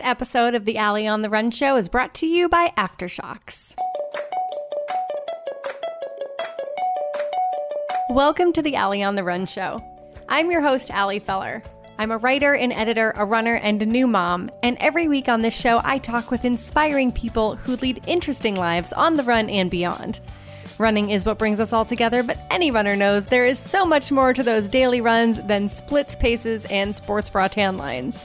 This episode of the Allie on the Run show is brought to you by AfterShokz. Welcome to the Allie on the Run show. I'm your host, Allie Feller. I'm a writer, an editor, a runner, and a new mom. And every week on this show, I talk with inspiring people who lead interesting lives on the run and beyond. Running is what brings us all together, but any runner knows there is so much more to those daily runs than splits, paces, and sports bra tan lines.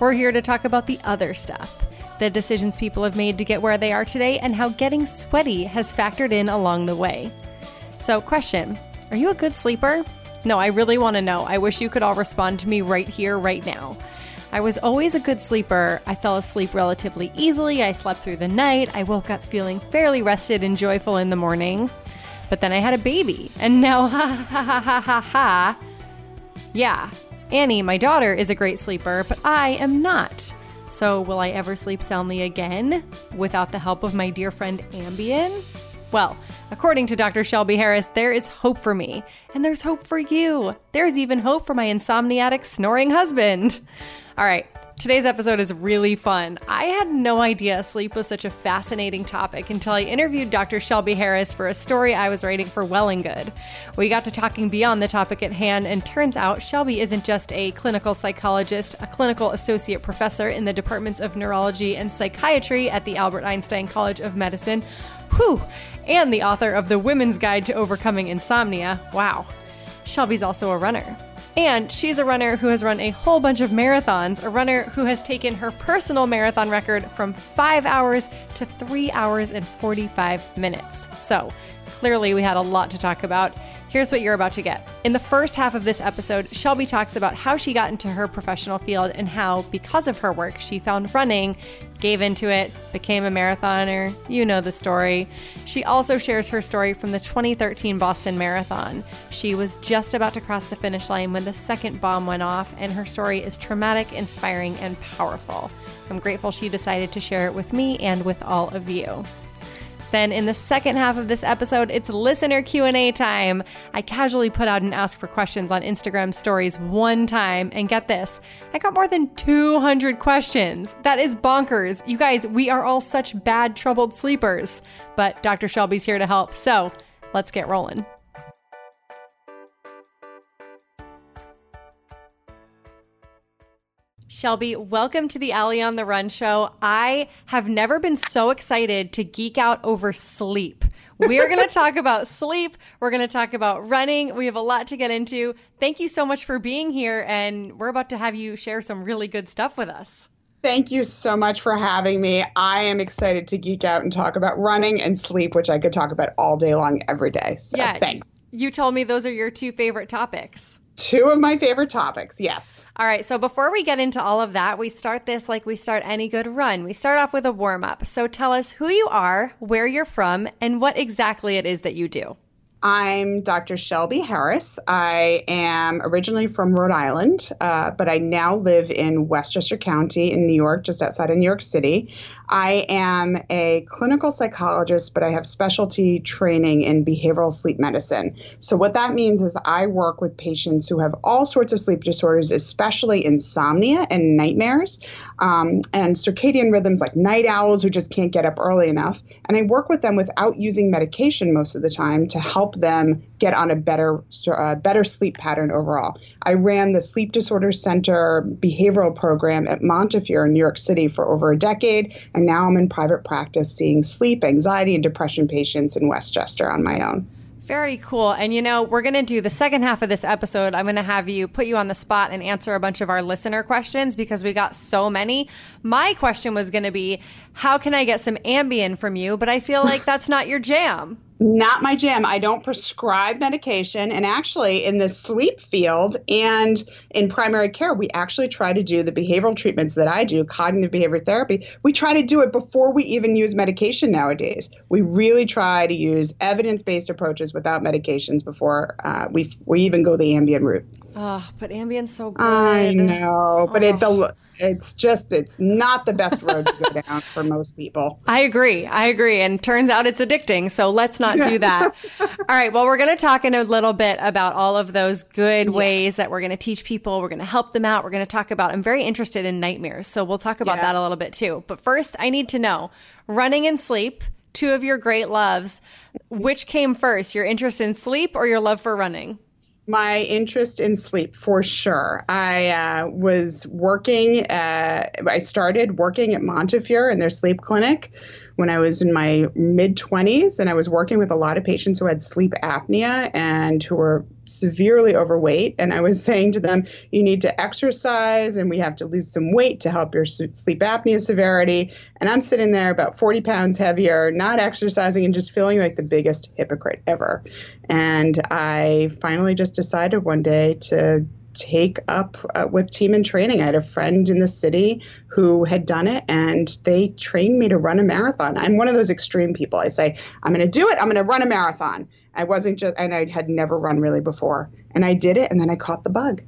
We're here to talk about the other stuff, the decisions people have made to get where they are today, and how getting sweaty has factored in along the way. So question, are you a good sleeper? No, I really want to know. I wish you could all respond to me right here, right now. I was always a good sleeper. I fell asleep relatively easily. I slept through the night. I woke up feeling fairly rested and joyful in the morning. But then I had a baby. And now, yeah, Annie, my daughter, is a great sleeper, but I am not. So will I ever sleep soundly again without the help of my dear friend Ambien? Well, according to Dr. Shelby Harris, there is hope for me. And there's hope for you. There's even hope for my insomniatic, snoring husband. All right, today's episode is really fun. I had no idea sleep was such a fascinating topic until I interviewed Dr. Shelby Harris for a story I was writing for Well and Good. We got to talking beyond the topic at hand, and turns out Shelby isn't just a clinical psychologist, a clinical associate professor in the departments of neurology and psychiatry at the Albert Einstein College of Medicine, and the author of The Women's Guide to Overcoming Insomnia. Wow. Shelby's also a runner. And she's a runner who has run a whole bunch of marathons, a runner who has taken her personal marathon record from 5 hours to 3 hours and 45 minutes. So clearly we had a lot to talk about. Here's what you're about to get. In the first half of this episode, Shelby talks about how she got into her professional field and how, because of her work, she found running, gave into it, became a marathoner. You know the story. She also shares her story from the 2013 Boston Marathon. She was just about to cross the finish line when the second bomb went off, and her story is traumatic, inspiring, and powerful. I'm grateful she decided to share it with me and with all of you. Then in the second half of this episode, it's listener Q&A time. I casually put out an ask for questions on Instagram stories one time, and get this, I got more than 200 questions. That is bonkers. You guys, we are all such bad, troubled sleepers, but Dr. Shelby's here to help. So let's get rolling. Shelby, welcome to the Allie on the Run show. I have never been so excited to geek out over sleep. We're going to talk about sleep. We're going to talk about running. We have a lot to get into. Thank you so much for being here, and we're about to have you share some really good stuff with us. Thank you so much for having me. I am excited to geek out and talk about running and sleep, which I could talk about all day long every day. So yeah, thanks. You told me those are your two favorite topics. Two of my favorite topics, yes. All right, so before we get into all of that, we start this like we start any good run. We start off with a warm-up. So tell us who you are, where you're from, and what exactly it is that you do. I'm Dr. Shelby Harris. I am originally from Rhode Island, but I now live in Westchester County in New York, just outside of New York City. I am a clinical psychologist, but I have specialty training in behavioral sleep medicine. So what that means is I work with patients who have all sorts of sleep disorders, especially insomnia and nightmares, and circadian rhythms like night owls who just can't get up early enough. And I work with them without using medication most of the time to help them get on a better sleep pattern overall. I ran the Sleep Disorder Center behavioral program at Montefiore in New York City for over a decade, and now I'm in private practice seeing sleep, anxiety, and depression patients in Westchester on my own. Very cool. And, you know, we're going to do the second half of this episode. I'm going to have you put you on the spot and answer a bunch of our listener questions because we got so many. My question was going to be, how can I get some Ambien from you? But I feel like that's not your jam. Not my jam. I don't prescribe medication. And actually, in the sleep field and in primary care, we actually try to do the behavioral treatments that I do, cognitive behavior therapy. We try to do it before we even use medication nowadays. We really try to use evidence-based approaches without medications before we even go the Ambien route. Oh, but Ambien's so good. I know, but it's not the best road to go down for most people. I agree. And turns out it's addicting. So let's not not do that. All right. Well, we're going to talk in a little bit about all of those good ways that we're going to teach people. We're going to help them out. We're going to talk about, I'm very interested in nightmares, so we'll talk about that a little bit too. But first, I need to know, running and sleep, two of your great loves, which came first, your interest in sleep or your love for running? My interest in sleep, for sure. I started working at Montefiore in their sleep clinic when I was in my mid-20s, and I was working with a lot of patients who had sleep apnea and who were severely overweight. And I was saying to them, you need to exercise and we have to lose some weight to help your sleep apnea severity. And I'm sitting there about 40 pounds heavier, not exercising and just feeling like the biggest hypocrite ever. And I finally just decided one day to take up with Team in Training. I had a friend in the city who had done it, and they trained me to run a marathon. I'm one of those extreme people. I say, I'm going to do it. I'm going to run a marathon. And I had never run really before. And I did it, and then I caught the bug.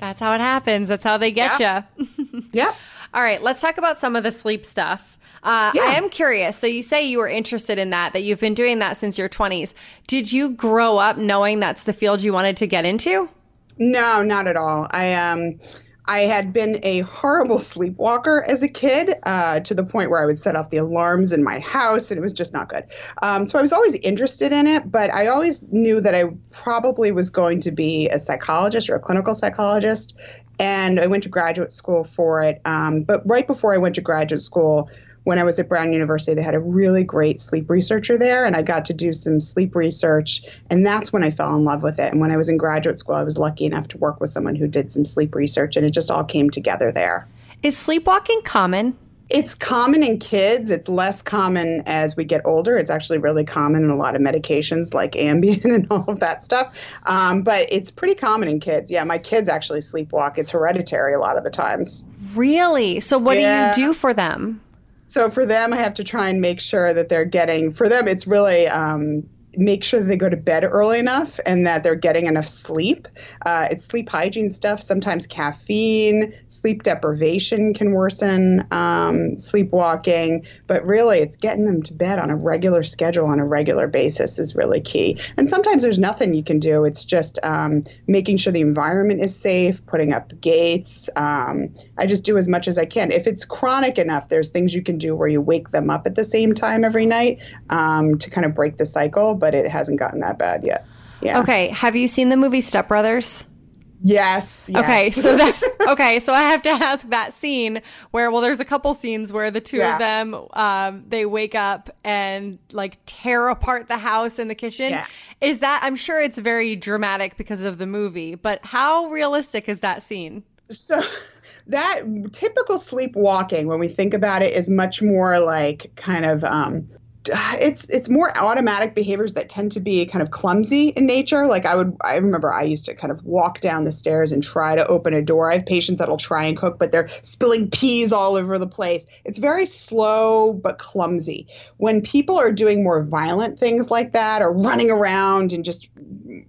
That's how it happens. That's how they get you. Yeah. All right. Let's talk about some of the sleep stuff. I am curious. So you say you were interested in that you've been doing that since your 20s. Did you grow up knowing that's the field you wanted to get into? No, not at all. I had been a horrible sleepwalker as a kid, to the point where I would set off the alarms in my house, and it was just not good. So I was always interested in it, but I always knew that I probably was going to be a psychologist or a clinical psychologist, and I went to graduate school for it. But right before I went to graduate school, when I was at Brown University, they had a really great sleep researcher there, and I got to do some sleep research, and that's when I fell in love with it. And when I was in graduate school, I was lucky enough to work with someone who did some sleep research, and it just all came together there. Is sleepwalking common? It's common in kids. It's less common as we get older. It's actually really common in a lot of medications like Ambien and all of that stuff. But it's pretty common in kids. Yeah, my kids actually sleepwalk. It's hereditary a lot of the times. Really? So what do you do for them? So for them, I have to try and make sure that they're getting, for them, it's really make sure that they go to bed early enough and that they're getting enough sleep. It's sleep hygiene stuff, sometimes caffeine, sleep deprivation can worsen sleepwalking. But really, it's getting them to bed on a regular schedule on a regular basis is really key. And sometimes there's nothing you can do. It's just making sure the environment is safe, putting up gates. I just do as much as I can. If it's chronic enough, there's things you can do where you wake them up at the same time every night to kind of break the cycle. But it hasn't gotten that bad yet. Yeah. Okay. Have you seen the movie Step Brothers? Yes. Okay. So I have to ask that scene where, well, there's a couple scenes where the two of them, they wake up and like tear apart the house in the kitchen. Yeah. Is that, I'm sure it's very dramatic because of the movie, but how realistic is that scene? So that typical sleepwalking, when we think about it, is much more like kind of, it's more automatic behaviors that tend to be kind of clumsy in nature. Like I remember I used to kind of walk down the stairs and try to open a door. I have patients that'll try and cook, but they're spilling peas all over the place. It's very slow, but clumsy. When people are doing more violent things like that, or running around and just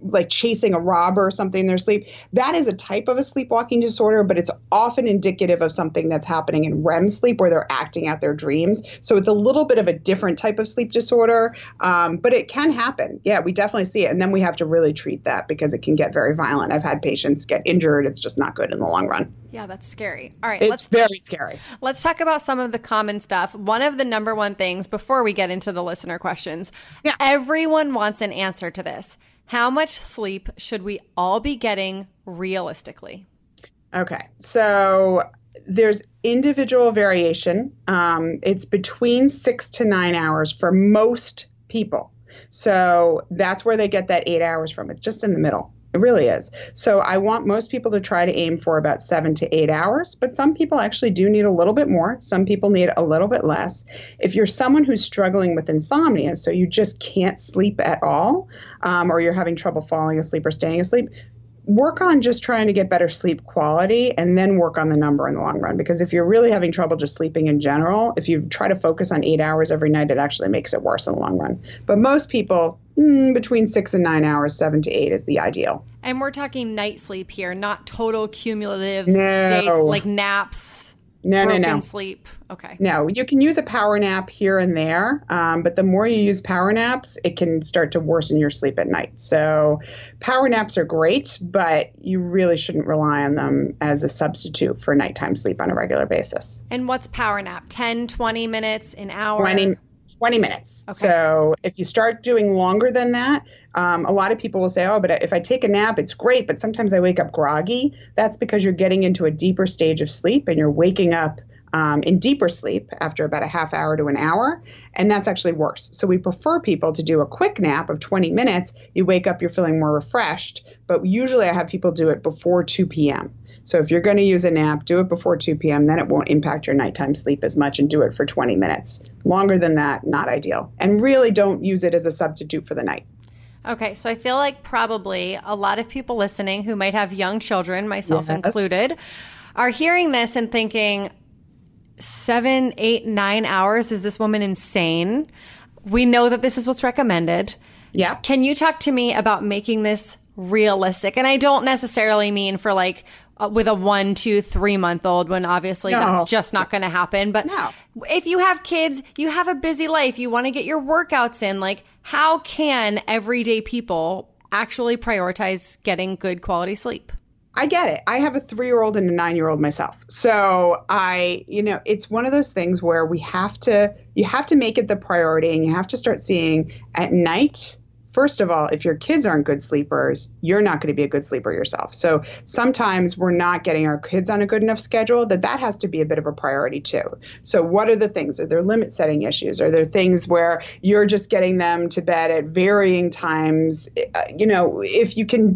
like chasing a robber or something in their sleep, that is a type of a sleepwalking disorder, but it's often indicative of something that's happening in REM sleep where they're acting out their dreams. So it's a little bit of a different type of sleep disorder, but it can happen. Yeah, we definitely see it. And then we have to really treat that because it can get very violent. I've had patients get injured. It's just not good in the long run. Yeah, that's scary. All right. It's very scary. Let's talk about some of the common stuff. One of the number one things before we get into the listener questions, everyone wants an answer to this. How much sleep should we all be getting realistically? Okay. So there's individual variation. It's between 6 to 9 hours for most people. So that's where they get that 8 hours from. It's just in the middle. It really is. So I want most people to try to aim for about 7 to 8 hours, but some people actually do need a little bit more. Some people need a little bit less. If you're someone who's struggling with insomnia, so you just can't sleep at all, or you're having trouble falling asleep or staying asleep, work on just trying to get better sleep quality and then work on the number in the long run. Because if you're really having trouble just sleeping in general, if you try to focus on 8 hours every night, it actually makes it worse in the long run. But most people, between 6 and 9 hours, 7 to 8 is the ideal. And we're talking night sleep here, not total cumulative days, like naps. No. Sleep. Okay. No, you can use a power nap here and there, but the more you use power naps, it can start to worsen your sleep at night. So power naps are great, but you really shouldn't rely on them as a substitute for nighttime sleep on a regular basis. And what's power nap? 10, 20 minutes, an hour? 20 minutes. Okay. So if you start doing longer than that, a lot of people will say, oh, but if I take a nap, it's great, but sometimes I wake up groggy. That's because you're getting into a deeper stage of sleep and you're waking up in deeper sleep after about a half hour to an hour, and that's actually worse. So we prefer people to do a quick nap of 20 minutes. You wake up, you're feeling more refreshed, but usually I have people do it before 2 p.m. So if you're going to use a nap, do it before 2 p.m., then it won't impact your nighttime sleep as much, and do it for 20 minutes. Longer than that, not ideal. And really don't use it as a substitute for the night. Okay, so I feel like probably a lot of people listening who might have young children, myself included, are hearing this and thinking, 7, 8, 9 hours, is this woman insane? We know that this is what's recommended. Yeah. Can you talk to me about making this realistic? And I don't necessarily mean for like, with a 1, 2, 3 month old, when obviously that's just not going to happen. But if you have kids, you have a busy life, you want to get your workouts in, like how can everyday people actually prioritize getting good quality sleep? I get it. I have a 3-year-old and a 9-year-old myself. So I, you know, it's one of those things where you have to make it the priority, and you have to start seeing at night. First of all, if your kids aren't good sleepers, you're not going to be a good sleeper yourself. So sometimes we're not getting our kids on a good enough schedule, that has to be a bit of a priority too. So what are the things? Are there limit setting issues? Are there things where you're just getting them to bed at varying times? You know, if you can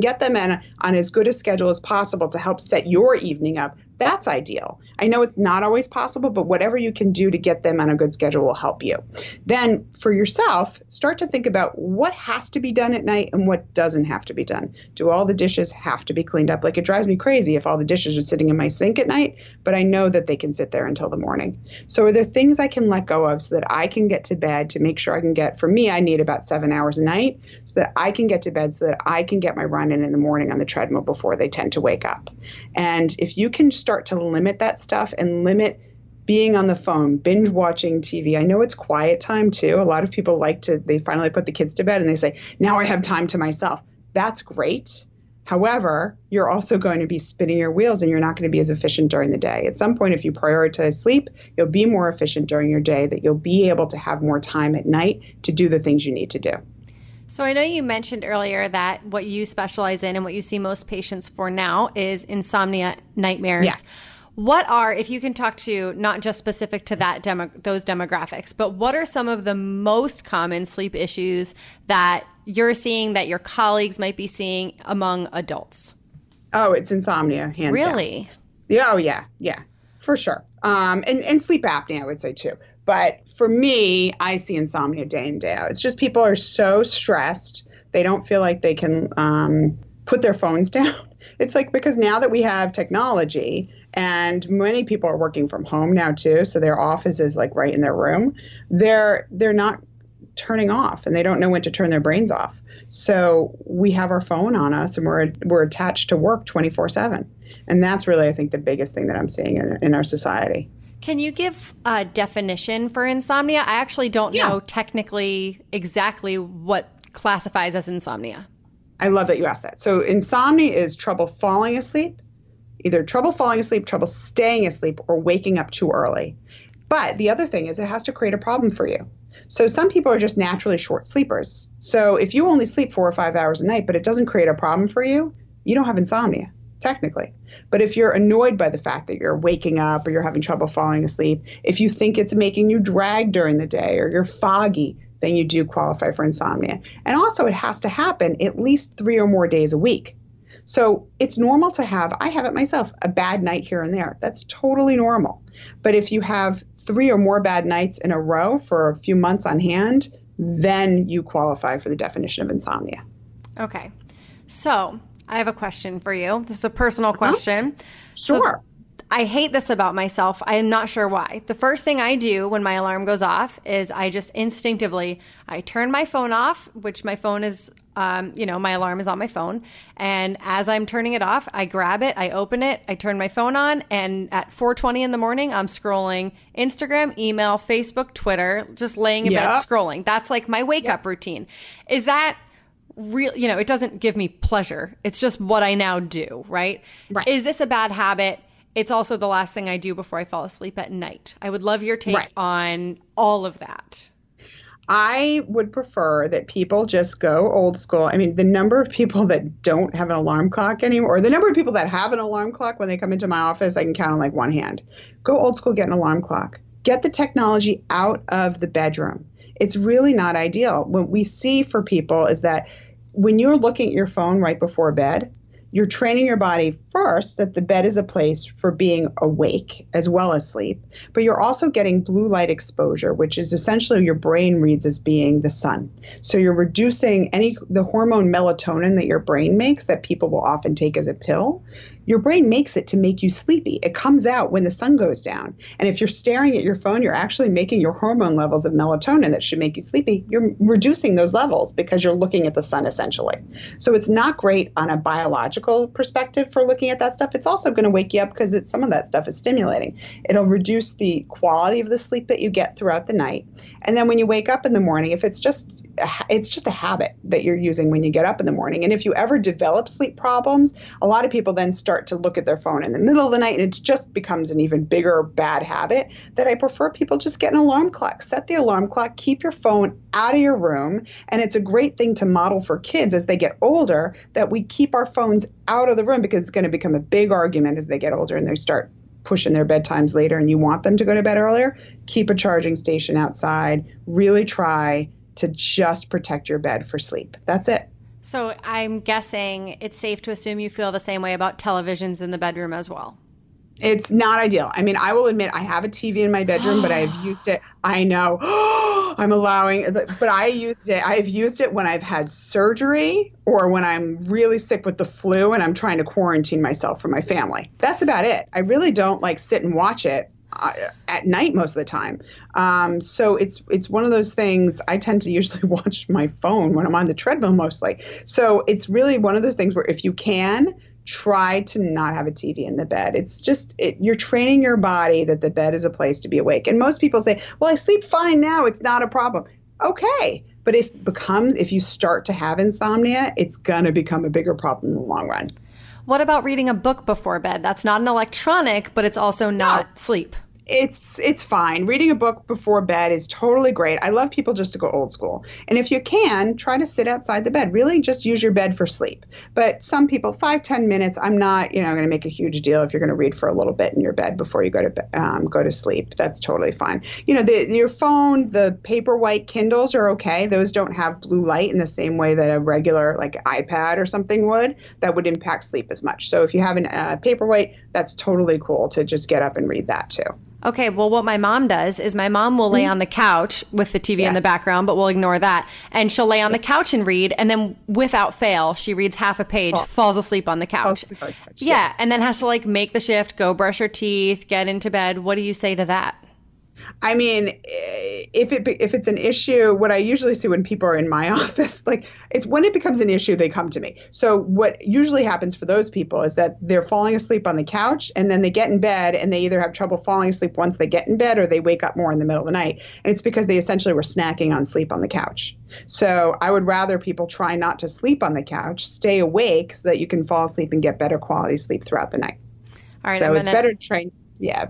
get them in on as good a schedule as possible to help set your evening up, that's ideal. I know it's not always possible, but whatever you can do to get them on a good schedule will help you. Then for yourself, start to think about what has to be done at night and what doesn't have to be done. Do all the dishes have to be cleaned up? Like, it drives me crazy if all the dishes are sitting in my sink at night, but I know that they can sit there until the morning. So are there things I can let go of so that I can get to bed, to make sure I can get, for me, I need about 7 hours a night so that I can get to bed, so that I can get my run in the morning on the treadmill before they tend to wake up. And if you can start to limit that stuff and limit being on the phone, binge watching TV. I know it's quiet time too. A lot of people they finally put the kids to bed and they say, now I have time to myself. That's great. However, you're also going to be spinning your wheels, and you're not going to be as efficient during the day. At some point, if you prioritize sleep, you'll be more efficient during your day, that you'll be able to have more time at night to do the things you need to do. So I know you mentioned earlier that what you specialize in and what you see most patients for now is insomnia, nightmares. Yeah. What are, if you can talk to not just specific to that those demographics, but what are some of the most common sleep issues that you're seeing, that your colleagues might be seeing among adults? Oh, it's insomnia, hands down. Really? Yeah, yeah, for sure. And sleep apnea, I would say too. But for me, I see insomnia day in, day out. It's just people are so stressed. They don't feel like they can put their phones down. It's like, because now that we have technology, and many people are working from home now too, so their office is like right in their room, they're not turning off, and they don't know when to turn their brains off. So we have our phone on us, and we're attached to work 24/7. And that's really, I think, the biggest thing that I'm seeing in our society. Can you give a definition for insomnia? I actually don't know technically exactly what classifies as insomnia. I love that you asked that. So insomnia is trouble falling asleep, either trouble falling asleep, trouble staying asleep, or waking up too early. But the other thing is, it has to create a problem for you. So some people are just naturally short sleepers. So if you only sleep 4 or 5 hours a night, but it doesn't create a problem for you, you don't have insomnia, technically. But if you're annoyed by the fact that you're waking up, or you're having trouble falling asleep, if you think it's making you drag during the day, or you're foggy, then you do qualify for insomnia. And also, it has to happen at least 3 or more days a week. So it's normal to have, I have it myself, a bad night here and there. That's totally normal. But if you have 3 or more bad nights in a row for a few months on hand, then you qualify for the definition of insomnia. Okay. So I have a question for you. This is a personal question. Sure. So I hate this about myself. I am not sure why. The first thing I do when my alarm goes off is I just instinctively, I turn my phone off, which my phone is my alarm is on my phone. And as I'm turning it off, I grab it, I open it, I turn my phone on, and at 4:20 in the morning, I'm scrolling Instagram, email, Facebook, Twitter, just laying in bed scrolling. That's like my wake up routine. Is that real? You know, it doesn't give me pleasure. It's just what I now do, right? Is this a bad habit? It's also the last thing I do before I fall asleep at night. I would love your take on all of that. I would prefer that people just go old school. I mean, the number of people that don't have an alarm clock anymore, or the number of people that have an alarm clock when they come into my office, I can count on like one hand. Go old school, get an alarm clock. Get the technology out of the bedroom. It's really not ideal. What we see for people is that when you're looking at your phone right before bed, you're training your body first that the bed is a place for being awake as well as sleep, but you're also getting blue light exposure, which is essentially your brain reads as being the sun. So you're reducing the hormone melatonin that your brain makes that people will often take as a pill. Your brain makes it to make you sleepy. It comes out when the sun goes down. And if you're staring at your phone, you're actually making your hormone levels of melatonin that should make you sleepy. You're reducing those levels because you're looking at the sun essentially. So it's not great on a biological perspective for looking at that stuff. It's also going to wake you up because some of that stuff is stimulating. It'll reduce the quality of the sleep that you get throughout the night. And then when you wake up in the morning, if it's just a habit that you're using when you get up in the morning. And if you ever develop sleep problems, a lot of people then start to look at their phone in the middle of the night, and it just becomes an even bigger bad habit that I prefer people just get an alarm clock. Set the alarm clock, keep your phone out of your room. And it's a great thing to model for kids as they get older that we keep our phones out of the room, because it's going to become a big argument as they get older and they start pushing their bedtimes later and you want them to go to bed earlier. Keep a charging station outside. Really try to just protect your bed for sleep. That's it. So I'm guessing it's safe to assume you feel the same way about televisions in the bedroom as well. It's not ideal. I mean, I will admit I have a TV in my bedroom, but I've used it. I know. I'm allowing, but I used it. I've used it when I've had surgery or when I'm really sick with the flu and I'm trying to quarantine myself from my family. That's about it. I really don't like sit and watch it at night most of the time. So it's one of those things. I tend to usually watch my phone when I'm on the treadmill mostly. So it's really one of those things where if you can, try to not have a TV in the bed. It's just, you're training your body that the bed is a place to be awake. And most people say, well, I sleep fine now. It's not a problem. Okay. But if you start to have insomnia, it's going to become a bigger problem in the long run. What about reading a book before bed? That's not an electronic, but it's also not sleep. It's fine. Reading a book before bed is totally great. I love people just to go old school. And if you can, try to sit outside the bed. Really just use your bed for sleep. But some people, 5-10 minutes, I'm not, going to make a huge deal if you're going to read for a little bit in your bed before you go to sleep. That's totally fine. Your phone, the Paperwhite Kindles are okay. Those don't have blue light in the same way that a regular like iPad or something would. That would impact sleep as much. So if you have a Paperwhite, that's totally cool to just get up and read that too. Okay, well, what my mom does is my mom will lay on the couch with the TV in the background, but we'll ignore that. And she'll lay on the couch and read. And then without fail, she reads half a page, falls asleep on the couch. Yeah, and then has to like make the shift, go brush her teeth, get into bed. What do you say to that? I mean, if it's an issue, what I usually see when people are in my office, like it's when it becomes an issue, they come to me. So what usually happens for those people is that they're falling asleep on the couch and then they get in bed and they either have trouble falling asleep once they get in bed or they wake up more in the middle of the night. And it's because they essentially were snacking on sleep on the couch. So I would rather people try not to sleep on the couch, stay awake so that you can fall asleep and get better quality sleep throughout the night. All right, so it's better to train. Yeah.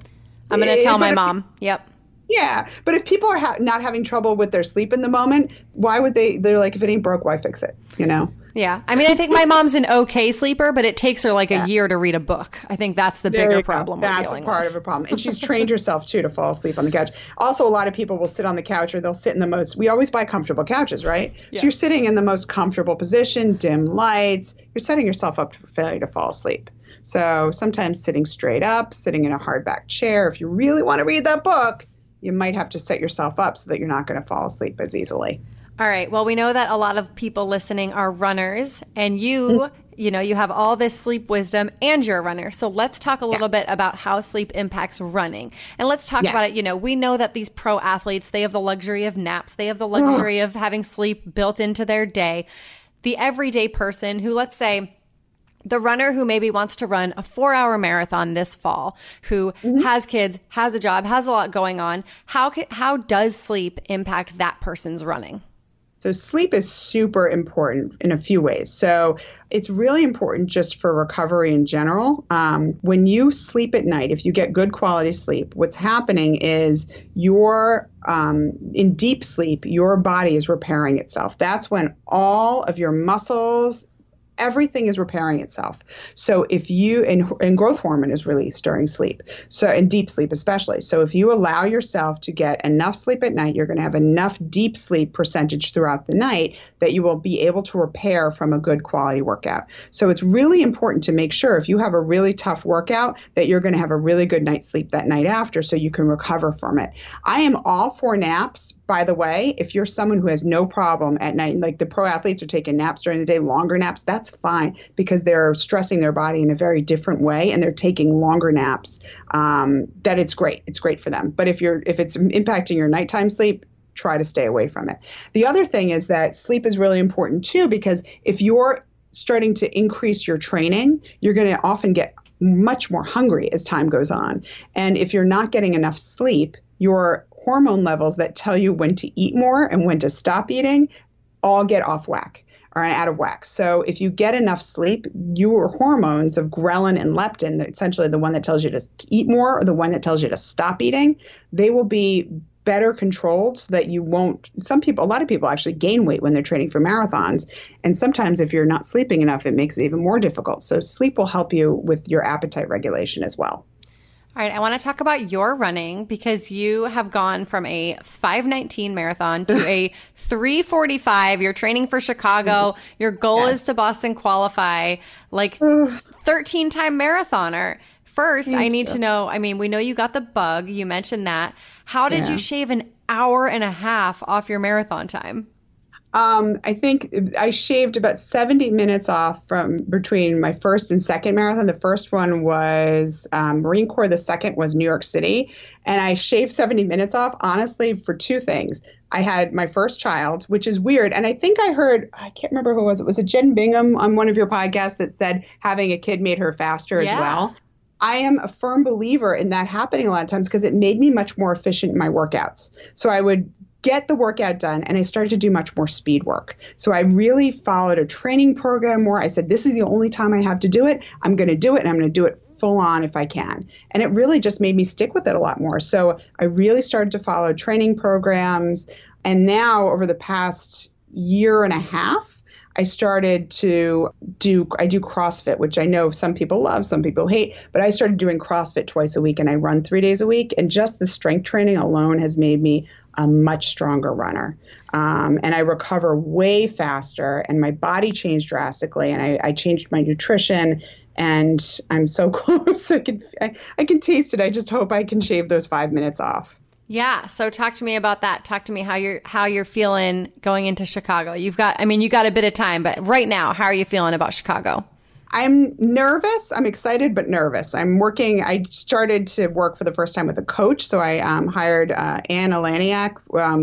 I'm going to tell my mom. Yep. Yeah. But if people are not having trouble with their sleep in the moment, why would they're like, if it ain't broke, why fix it? Yeah. I mean, I think my mom's an okay sleeper, but it takes her like a year to read a book. I think that's the bigger problem. That's a part of a problem. And she's trained herself too to fall asleep on the couch. Also, a lot of people will sit on the couch or they'll sit in the most, we always buy comfortable couches, right? Yeah. So you're sitting in the most comfortable position, dim lights, you're setting yourself up for failure to fall asleep. So sometimes sitting straight up, sitting in a hard back chair, if you really want to read that book, you might have to set yourself up so that you're not going to fall asleep as easily. All right. Well, we know that a lot of people listening are runners, and you have all this sleep wisdom and you're a runner. So let's talk a little bit about how sleep impacts running. And let's talk about it. We know that these pro athletes, they have the luxury of naps. They have the luxury of having sleep built into their day. the everyday person who, let's say, the runner who maybe wants to run a 4-hour marathon this fall, who has kids, has a job, has a lot going on, how does sleep impact that person's running? So sleep is super important in a few ways. So it's really important just for recovery in general. When you sleep at night, if you get good quality sleep, what's happening is your in deep sleep, your body is repairing itself. That's when all of your muscles, everything is repairing itself. So if you, and growth hormone is released during sleep, so in deep sleep especially. So if you allow yourself to get enough sleep at night, you're going to have enough deep sleep percentage throughout the night that you will be able to repair from a good quality workout. So it's really important to make sure if you have a really tough workout that you're going to have a really good night's sleep that night after so you can recover from it. I am all for naps, by the way. If you're someone who has no problem at night, like the pro athletes are taking naps during the day, longer naps, that's fine because they're stressing their body in a very different way and they're taking longer naps. That it's great. It's great for them. But if it's impacting your nighttime sleep, try to stay away from it. The other thing is that sleep is really important too, because if you're starting to increase your training, you're going to often get much more hungry as time goes on. And if you're not getting enough sleep, your hormone levels that tell you when to eat more and when to stop eating all get off whack. Are out of whack. So if you get enough sleep, your hormones of ghrelin and leptin, essentially the one that tells you to eat more or the one that tells you to stop eating, they will be better controlled so that you won't, a lot of people actually gain weight when they're training for marathons. And sometimes if you're not sleeping enough, it makes it even more difficult. So sleep will help you with your appetite regulation as well. All right, I want to talk about your running because you have gone from a 5:19 marathon to a 3:45. You're training for Chicago. Your goal is to Boston qualify, like 13-time marathoner. First, I need to know, I mean, we know you got the bug. You mentioned that. How did you shave an hour and a half off your marathon time? I think I shaved about 70 minutes off from between my first and second marathon. The first one was Marine Corps. The second was New York City. And I shaved 70 minutes off, honestly, for two things. I had my first child, which is weird. And I think I heard, I can't remember who it was. It was a Jen Bingham on one of your podcasts that said having a kid made her faster as well. I am a firm believer in that happening a lot of times because it made me much more efficient in my workouts. So I would get the workout done, and I started to do much more speed work. So I really followed a training program where I said, this is the only time I have to do it. I'm going to do it, and I'm going to do it full on if I can. And it really just made me stick with it a lot more. So I really started to follow training programs. And now over the past year and a half, I started to do CrossFit, which I know some people love, some people hate, but I started doing CrossFit twice a week and I run 3 days a week. And just the strength training alone has made me a much stronger runner. And I recover way faster and my body changed drastically. And I changed my nutrition and I'm so close. I can taste it. I just hope I can shave those 5 minutes off. Yeah. So talk to me about that. Talk to me how you're feeling going into Chicago. You got a bit of time, but right now, how are you feeling about Chicago? I'm nervous. I'm excited, but nervous. I started to work for the first time with a coach. So I hired Anna Laniak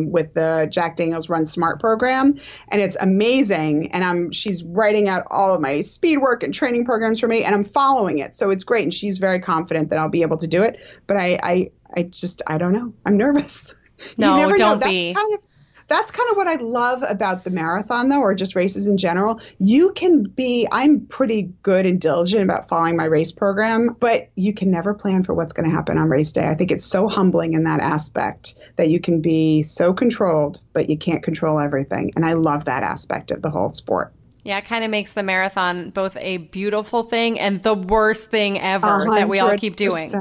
with the Jack Daniels Run Smart program. And it's amazing. And she's writing out all of my speed work and training programs for me. And I'm following it. So it's great. And she's very confident that I'll be able to do it. But I don't know. I'm nervous. No, you never don't know. Be. That's kind of what I love about the marathon, though, or just races in general. I'm pretty good and diligent about following my race program, but you can never plan for what's going to happen on race day. I think it's so humbling in that aspect that you can be so controlled, but you can't control everything. And I love that aspect of the whole sport. Yeah, it kind of makes the marathon both a beautiful thing and the worst thing ever 100%. That we all keep doing.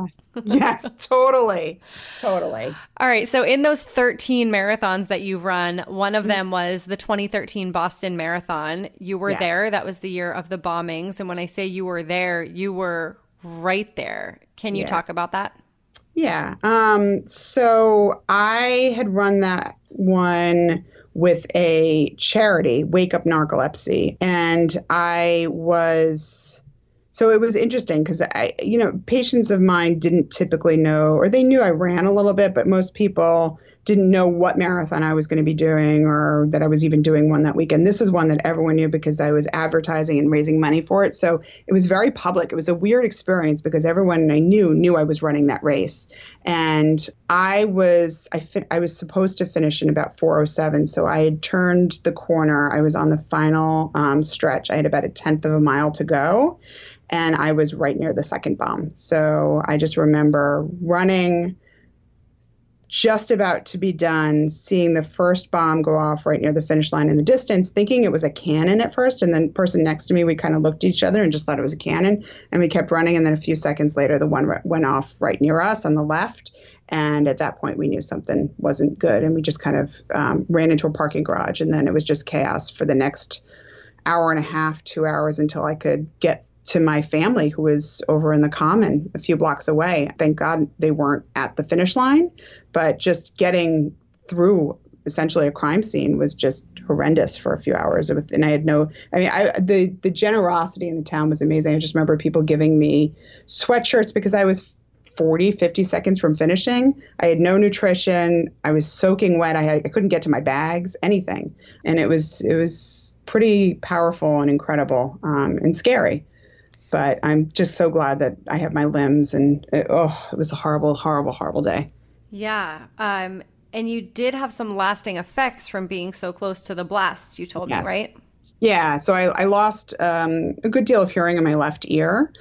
Yes, totally. Totally. All right. So in those 13 marathons that you've run, one of them was the 2013 Boston Marathon. You were there. That was the year of the bombings. And when I say you were there, you were right there. Can you talk about that? Yeah. So I had run that one with a charity, Wake Up Narcolepsy. And I was So it was interesting because patients of mine didn't typically know, or they knew I ran a little bit, but most people didn't know what marathon I was going to be doing or that I was even doing one that weekend. This was one that everyone knew because I was advertising and raising money for it. So it was very public. It was a weird experience because everyone I knew I was running that race. And I was supposed to finish in about 4:07. So I had turned the corner. I was on the final stretch. I had about 1/10 of a mile to go. And I was right near the second bomb. So I just remember running just about to be done, seeing the first bomb go off right near the finish line in the distance, thinking it was a cannon at first. And then the person next to me, we kind of looked at each other and just thought it was a cannon. And we kept running. And then a few seconds later, the one went off right near us on the left. And at that point, we knew something wasn't good. And we just kind of ran into a parking garage. And then it was just chaos for the next hour and a half, 2 hours, until I could get to my family who was over in the common a few blocks away. Thank God they weren't at the finish line, but just getting through essentially a crime scene was just horrendous for a few hours. And I had the generosity in the town was amazing. I just remember people giving me sweatshirts because I was 40, 50 seconds from finishing. I had no nutrition. I was soaking wet. I couldn't get to my bags, anything. And it was pretty powerful and incredible and scary. But I'm just so glad that I have my limbs, and it was a horrible, horrible, horrible day. Yeah. And you did have some lasting effects from being so close to the blasts, you told me, right? Yeah. So I lost a good deal of hearing in my left ear,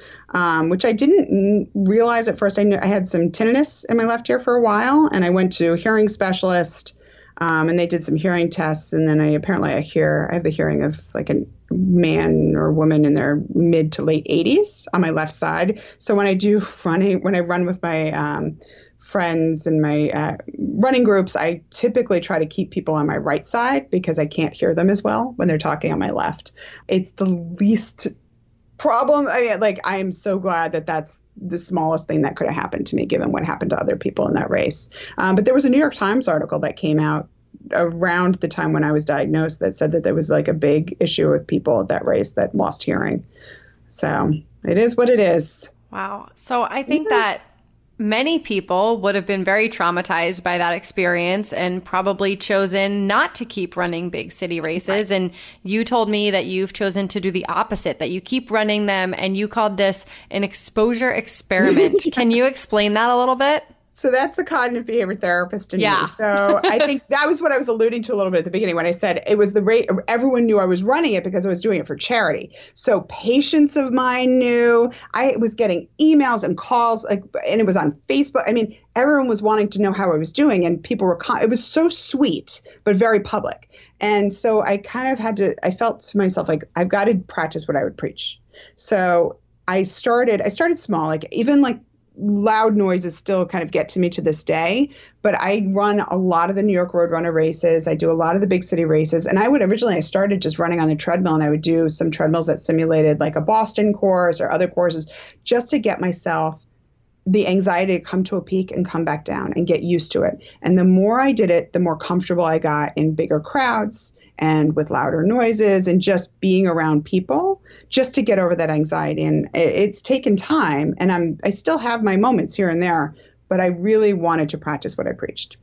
which I didn't realize at first. I knew I had some tinnitus in my left ear for a while, and I went to a hearing specialist, and they did some hearing tests. And then I have the hearing of like an man or woman in their mid to late 80s on my left side. So when I run with my friends and my running groups, I typically try to keep people on my right side because I can't hear them as well when they're talking on my left. It's the least problem. I mean, like, I am so glad that that's the smallest thing that could have happened to me given what happened to other people in that race. But there was a New York Times article that came out around the time when I was diagnosed that said that there was like a big issue with people at that race that lost hearing. So it is what it is. Wow. So I think that many people would have been very traumatized by that experience and probably chosen not to keep running big city races. And you told me that you've chosen to do the opposite, that you keep running them, and you called this an exposure experiment. Yeah. Can you explain that a little bit? So that's the cognitive behavior therapist in me. So I think that was what I was alluding to a little bit at the beginning when I said it was the rate. Everyone knew I was running it because I was doing it for charity. So patients of mine knew. I was getting emails and calls, and it was on Facebook. I mean, everyone was wanting to know how I was doing, and people were. It was so sweet, but very public. And so I kind of I felt to myself like I've got to practice what I would preach. So I started small, like even like. Loud noises still kind of get to me to this day, but I run a lot of the New York Roadrunner races. I do a lot of the big city races. And I started just running on the treadmill, and I would do some treadmills that simulated like a Boston course or other courses just to get myself the anxiety to come to a peak and come back down and get used to it. And the more I did it, the more comfortable I got in bigger crowds and with louder noises and just being around people just to get over that anxiety. And it's taken time, and I still have my moments here and there, but I really wanted to practice what I preached.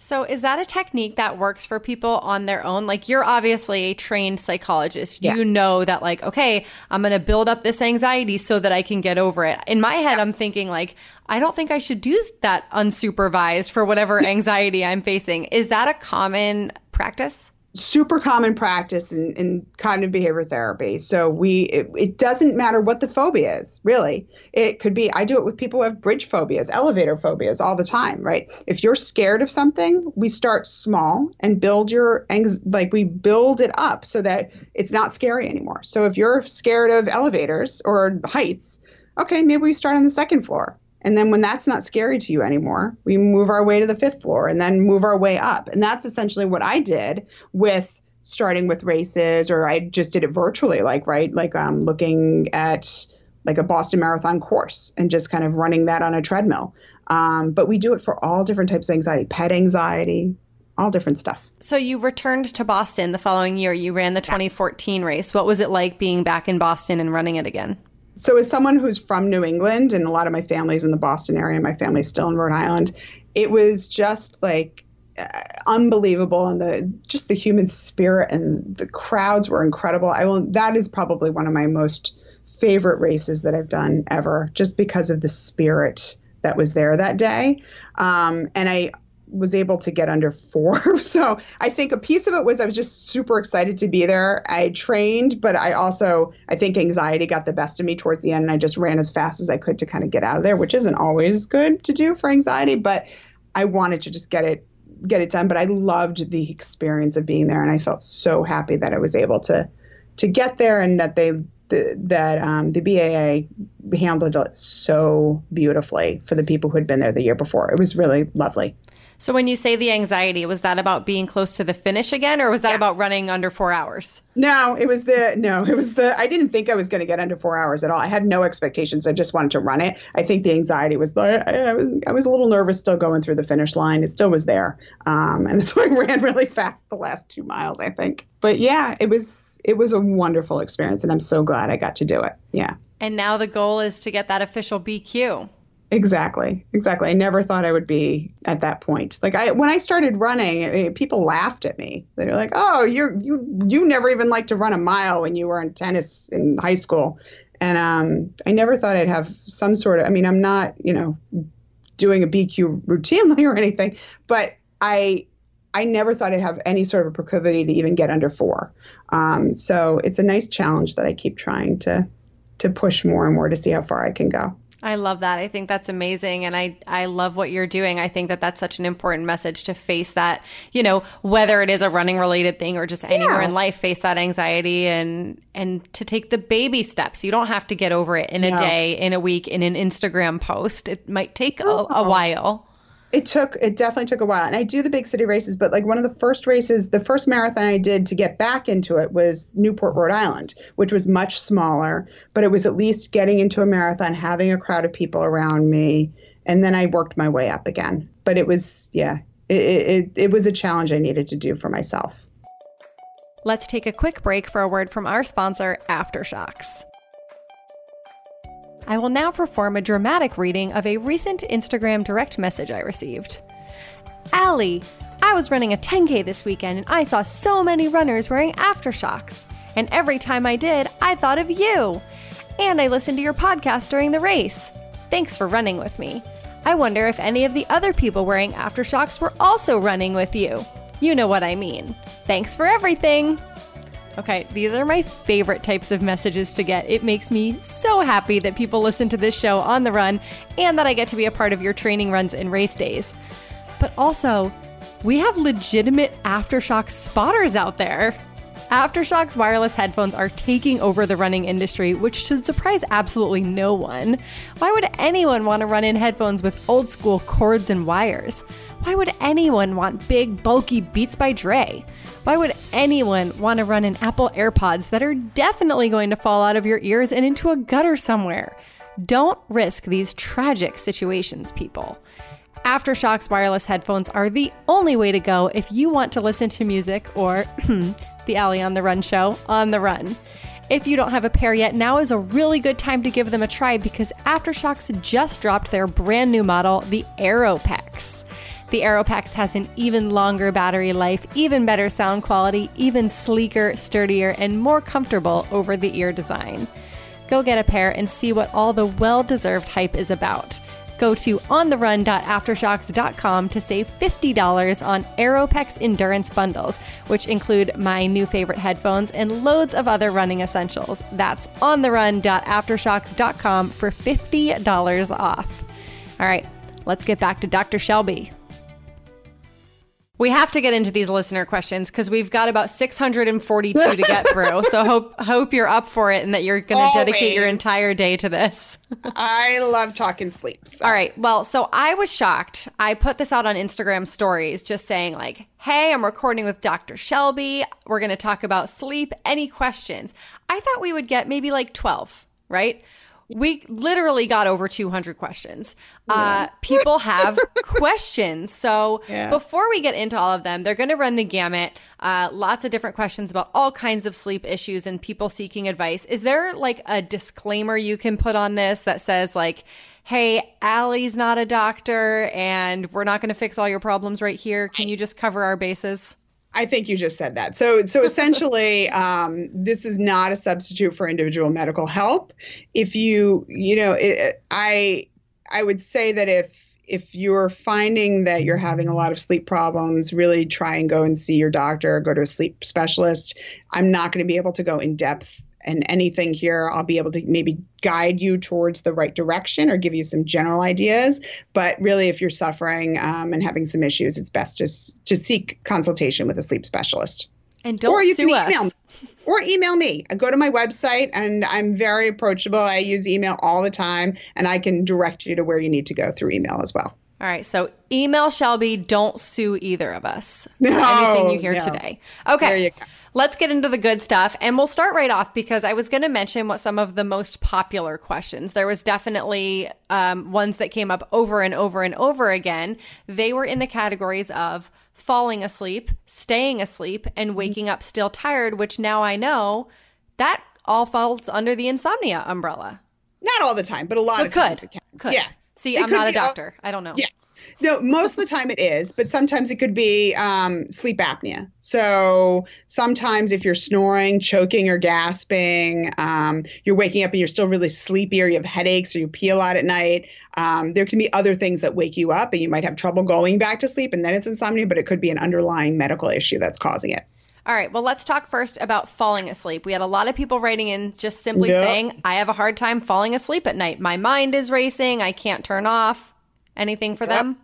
So is that a technique that works for people on their own? Like, you're obviously a trained psychologist. Yeah. You know that, like, okay, I'm going to build up this anxiety so that I can get over it. In my head, yeah. I'm thinking like, I don't think I should do that unsupervised for whatever anxiety I'm facing. Is that a common practice? Super common practice in cognitive behavior therapy. So it doesn't matter what the phobia is, really. It could be, I do it with people who have bridge phobias, elevator phobias all the time, right? If you're scared of something, we start small and we build it up so that it's not scary anymore. So if you're scared of elevators or heights, okay, maybe we start on the second floor. And then when that's not scary to you anymore, we move our way to the 5th floor and then move our way up. And that's essentially what I did with starting with races, or I just did it virtually, looking at like a Boston Marathon course and just kind of running that on a treadmill. But we do it for all different types of anxiety, pet anxiety, all different stuff. So you returned to Boston the following year. You ran the 2014 race. What was it like being back in Boston and running it again? So as someone who's from New England, and a lot of my family's in the Boston area, my family's still in Rhode Island, it was just like unbelievable. And the human spirit and the crowds were incredible. That is probably one of my most favorite races that I've done ever, just because of the spirit that was there that day. And I was able to get under 4. So I think a piece of it was I was just super excited to be there. I trained, but I think anxiety got the best of me towards the end, and I just ran as fast as I could to kind of get out of there, which isn't always good to do for anxiety, but I wanted to just get it done. But I loved the experience of being there, and I felt so happy that I was able to get there, and that the BAA handled it so beautifully for the people who had been there the year before. It was really lovely. So when you say the anxiety, was that about being close to the finish again, or was that about running under 4 hours? No, I didn't think I was going to get under 4 hours at all. I had no expectations. I just wanted to run it. I think the anxiety was, I was a little nervous still going through the finish line. It still was there. And so I ran really fast the last 2 miles, I think. But yeah, it was a wonderful experience, and I'm so glad I got to do it. Yeah. And now the goal is to get that official BQ. Exactly. I never thought I would be at that point. Like when I started running, people laughed at me. They were like, "Oh, you never even liked to run a mile when you were in tennis in high school." And I never thought I'd have some sort of. I mean, I'm not, doing a BQ routinely or anything, but I never thought I'd have any sort of a proclivity to even get under 4. So it's a nice challenge that I keep trying to push more and more to see how far I can go. I love that. I think that's amazing. And I love what you're doing. I think that that's such an important message, to face that, whether it is a running related thing or just anywhere in life, face that anxiety and to take the baby steps. You don't have to get over it in a day, in a week, in an Instagram post. It might take a while. It definitely took a while. And I do the big city races, but like one of the first races, the first marathon I did to get back into it was Newport, Rhode Island, which was much smaller, but it was at least getting into a marathon, having a crowd of people around me. And then I worked my way up again, but it was, it was a challenge I needed to do for myself. Let's take a quick break for a word from our sponsor, AfterShokz. I will now perform a dramatic reading of a recent Instagram direct message I received. Allie, I was running a 10K this weekend and I saw so many runners wearing AfterShokz. And every time I did, I thought of you. And I listened to your podcast during the race. Thanks for running with me. I wonder if any of the other people wearing AfterShokz were also running with you. You know what I mean. Thanks for everything. Okay, these are my favorite types of messages to get. It makes me so happy that people listen to this show on the run and that I get to be a part of your training runs and race days. But also, we have legitimate AfterShokz spotters out there. AfterShokz wireless headphones are taking over the running industry, which should surprise absolutely no one. Why would anyone want to run in headphones with old school cords and wires? Why would anyone want big, bulky Beats by Dre? Why would anyone want to run in Apple AirPods that are definitely going to fall out of your ears and into a gutter somewhere? Don't risk these tragic situations, people. AfterShokz wireless headphones are the only way to go if you want to listen to music or the Allie on the Run show on the run. If you don't have a pair yet, now is a really good time to give them a try, because AfterShokz just dropped their brand new model, the AeroPax. The AeroPax has an even longer battery life, even better sound quality, even sleeker, sturdier, and more comfortable over-the-ear design. Go get a pair and see what all the well-deserved hype is about. Go to ontherun.aftershokz.com to save $50 on AeroPax Endurance Bundles, which include my new favorite headphones and loads of other running essentials. That's ontherun.aftershokz.com for $50 off. All right, let's get back to Dr. Shelby. We have to get into these listener questions because we've got about 642 to get through. So hope you're up for it and that you're going to dedicate your entire day to this. I love talking sleep. So. All right. Well, so I was shocked. I put this out on Instagram stories just saying like, hey, I'm recording with Dr. Shelby. We're going to talk about sleep. Any questions? I thought we would get maybe like 12, right? We literally got over 200 questions. Yeah. People have questions. So before we get into all of them, they're going to run the gamut. Lots of different questions about all kinds of sleep issues and people seeking advice. Is there like a disclaimer you can put on this that says like, hey, Allie's not a doctor and we're not going to fix all your problems right here. Can you just cover our bases? I think you just said that. So essentially, this is not a substitute for individual medical help. If I would say that if you're finding that you're having a lot of sleep problems, really try and go and see your doctor, go to a sleep specialist. I'm not going to be able to go in depth and anything here. I'll be able to maybe guide you towards the right direction or give you some general ideas. But really, if you're suffering and having some issues, it's best to seek consultation with a sleep specialist. And don't sue us. Email me. I go to my website and I'm very approachable. I use email all the time and I can direct you to where you need to go through email as well. All right. So email Shelby. Don't sue either of us for anything you hear today. Okay. There you go. Let's get into the good stuff. And we'll start right off because I was going to mention what some of the most popular questions. There was definitely ones that came up over and over and over again. They were in the categories of falling asleep, staying asleep, and waking up still tired, which now I know that all falls under the insomnia umbrella. Not all the time, but a lot of times it can. Yeah. See, I'm not a doctor. I don't know. Yeah. No, most of the time it is, but sometimes it could be sleep apnea. So sometimes if you're snoring, choking, or gasping, you're waking up and you're still really sleepy or you have headaches or you pee a lot at night. There can be other things that wake you up and you might have trouble going back to sleep and then it's insomnia, but it could be an underlying medical issue that's causing it. All right. Well, let's talk first about falling asleep. We had a lot of people writing in just simply saying, I have a hard time falling asleep at night. My mind is racing. I can't turn off. Anything for them?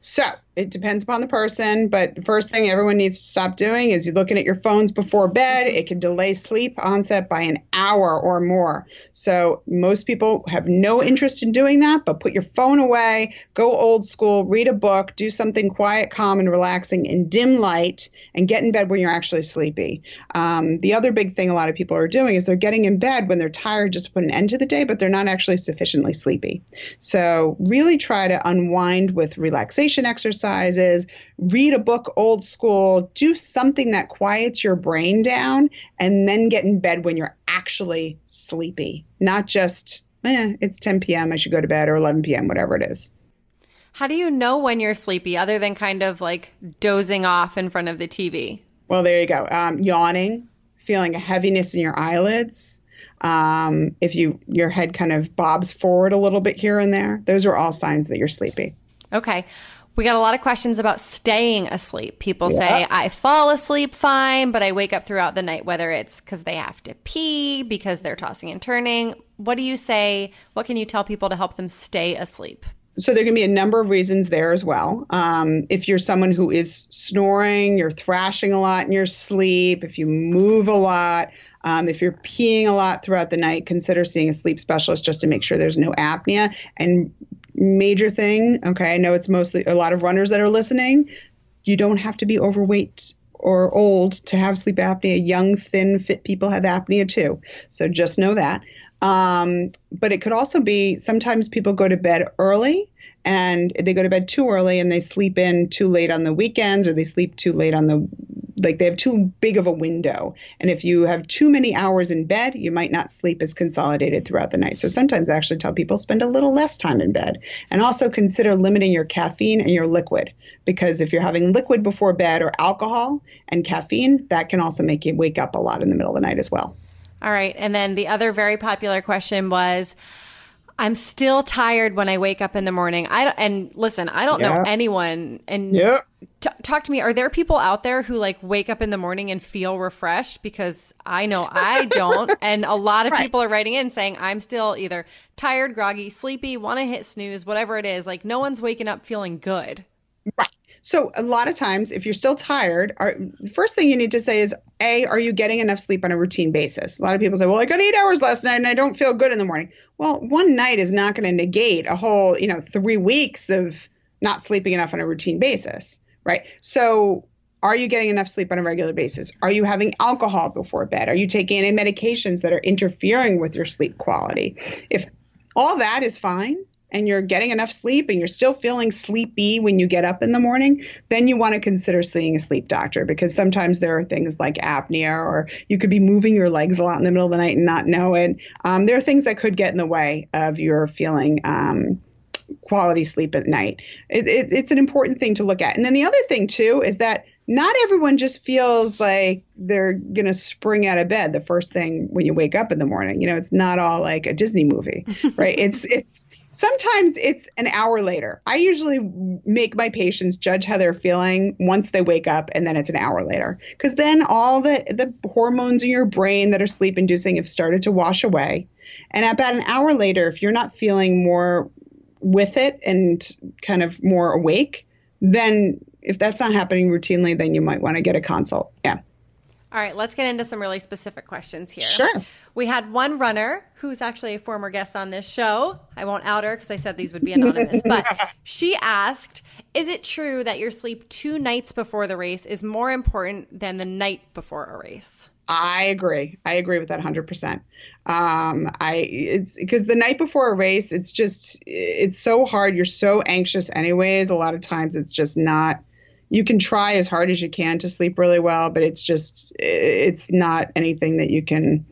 So it depends upon the person. But the first thing everyone needs to stop doing is you're looking at your phones before bed. It can delay sleep onset by an hour or more. So most people have no interest in doing that. But put your phone away. Go old school. Read a book. Do something quiet, calm, and relaxing in dim light. And get in bed when you're actually sleepy. The other big thing a lot of people are doing is they're getting in bed when they're tired just to put an end to the day. But they're not actually sufficiently sleepy. So really try to unwind with relaxation exercises, read a book old school, do something that quiets your brain down, and then get in bed when you're actually sleepy, not just, it's 10 p.m., I should go to bed, or 11 p.m., whatever it is. How do you know when you're sleepy other than kind of like dozing off in front of the TV? Well, there you go. Yawning, feeling a heaviness in your eyelids. If your head kind of bobs forward a little bit here and there, those are all signs that you're sleepy. Okay. We got a lot of questions about staying asleep. People say, I fall asleep fine, but I wake up throughout the night, whether it's because they have to pee, because they're tossing and turning. What do you say? What can you tell people to help them stay asleep? So there can be a number of reasons there as well. If you're someone who is snoring, you're thrashing a lot in your sleep, if you move a lot, if you're peeing a lot throughout the night, consider seeing a sleep specialist just to make sure there's no apnea. And major thing, okay, I know it's mostly a lot of runners that are listening, you don't have to be overweight or old to have sleep apnea. Young, thin, fit people have apnea too. So just know that. But it could also be sometimes people go to bed early and they go to bed too early and they sleep in too late on the weekends or they sleep too late on the like they have too big of a window. And if you have too many hours in bed, you might not sleep as consolidated throughout the night. So sometimes I actually tell people spend a little less time in bed and also consider limiting your caffeine and your liquid, because if you're having liquid before bed or alcohol and caffeine, that can also make you wake up a lot in the middle of the night as well. All right. And then the other very popular question was, I'm still tired when I wake up in the morning. I don't know anyone. And talk to me. Are there people out there who like wake up in the morning and feel refreshed? Because I know I don't. And a lot of people are writing in saying I'm still either tired, groggy, sleepy, want to hit snooze, whatever it is. Like no one's waking up feeling good. Right. So a lot of times, if you're still tired, the first thing you need to say is, A, are you getting enough sleep on a routine basis? A lot of people say, well, I got 8 hours last night and I don't feel good in the morning. Well, one night is not going to negate a whole, 3 weeks of not sleeping enough on a routine basis, right? So are you getting enough sleep on a regular basis? Are you having alcohol before bed? Are you taking any medications that are interfering with your sleep quality? If all that is fine, and you're getting enough sleep and you're still feeling sleepy when you get up in the morning, then you want to consider seeing a sleep doctor, because sometimes there are things like apnea, or you could be moving your legs a lot in the middle of the night and not know it. There are things that could get in the way of your feeling quality sleep at night. It's an important thing to look at. And then the other thing, too, is that not everyone just feels like they're going to spring out of bed the first thing when you wake up in the morning. You know, it's not all like a Disney movie, right? Sometimes it's an hour later. I usually make my patients judge how they're feeling once they wake up, and then it's an hour later. Because then all the hormones in your brain that are sleep inducing have started to wash away. And about an hour later, if you're not feeling more with it and kind of more awake, then if that's not happening routinely, then you might want to get a consult. Yeah. All right. Let's get into some really specific questions here. Sure. We had one runner who's actually a former guest on this show. I won't out her because I said these would be anonymous, but she asked, is it true that your sleep 2 nights before the race is more important than the night before a race? I agree. I agree with that 100%. It's because the night before a race, it's so hard. You're so anxious anyways. A lot of times it's just not. You can try as hard as you can to sleep really well, but it's not anything that you can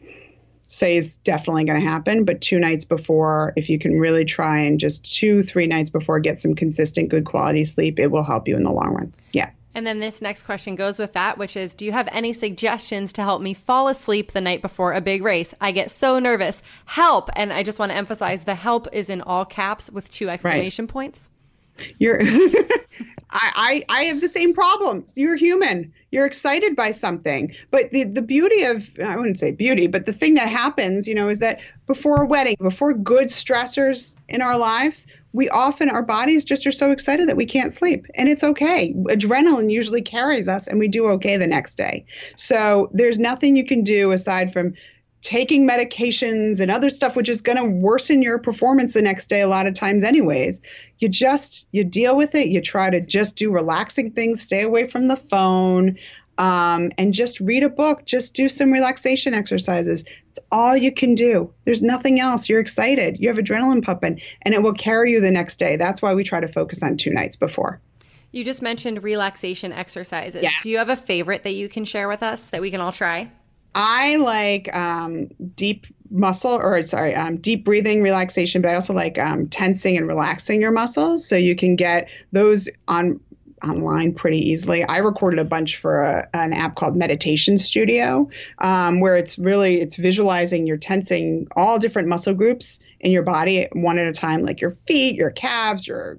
say is definitely going to happen. But 2 nights before, if you can really try and just 2-3 nights before get some consistent, good quality sleep, it will help you in the long run. Yeah. And then this next question goes with that, which is, do you have any suggestions to help me fall asleep the night before a big race? I get so nervous. Help. And I just want to emphasize the help is in all caps with 2 exclamation points. You're I have the same problems. You're human. You're excited by something. But the beauty of, I wouldn't say beauty, but the thing that happens, you know, is that before a wedding, before good stressors in our lives, our bodies just are so excited that we can't sleep. And it's okay. Adrenaline usually carries us and we do okay the next day. So there's nothing you can do aside from taking medications and other stuff, which is going to worsen your performance the next day a lot of times anyways. You deal with it. You try to just do relaxing things, stay away from the phone, and just read a book, just do some relaxation exercises. It's all you can do. There's nothing else. You're excited. You have adrenaline pumping, and it will carry you the next day. That's why we try to focus on 2 nights before. You just mentioned relaxation exercises. Yes. Do you have a favorite that you can share with us that we can all try? I like deep breathing relaxation, but I also like tensing and relaxing your muscles. So you can get those online pretty easily. I recorded a bunch for an app called Meditation Studio, where it's visualizing you're tensing all different muscle groups in your body one at a time, like your feet, your calves, your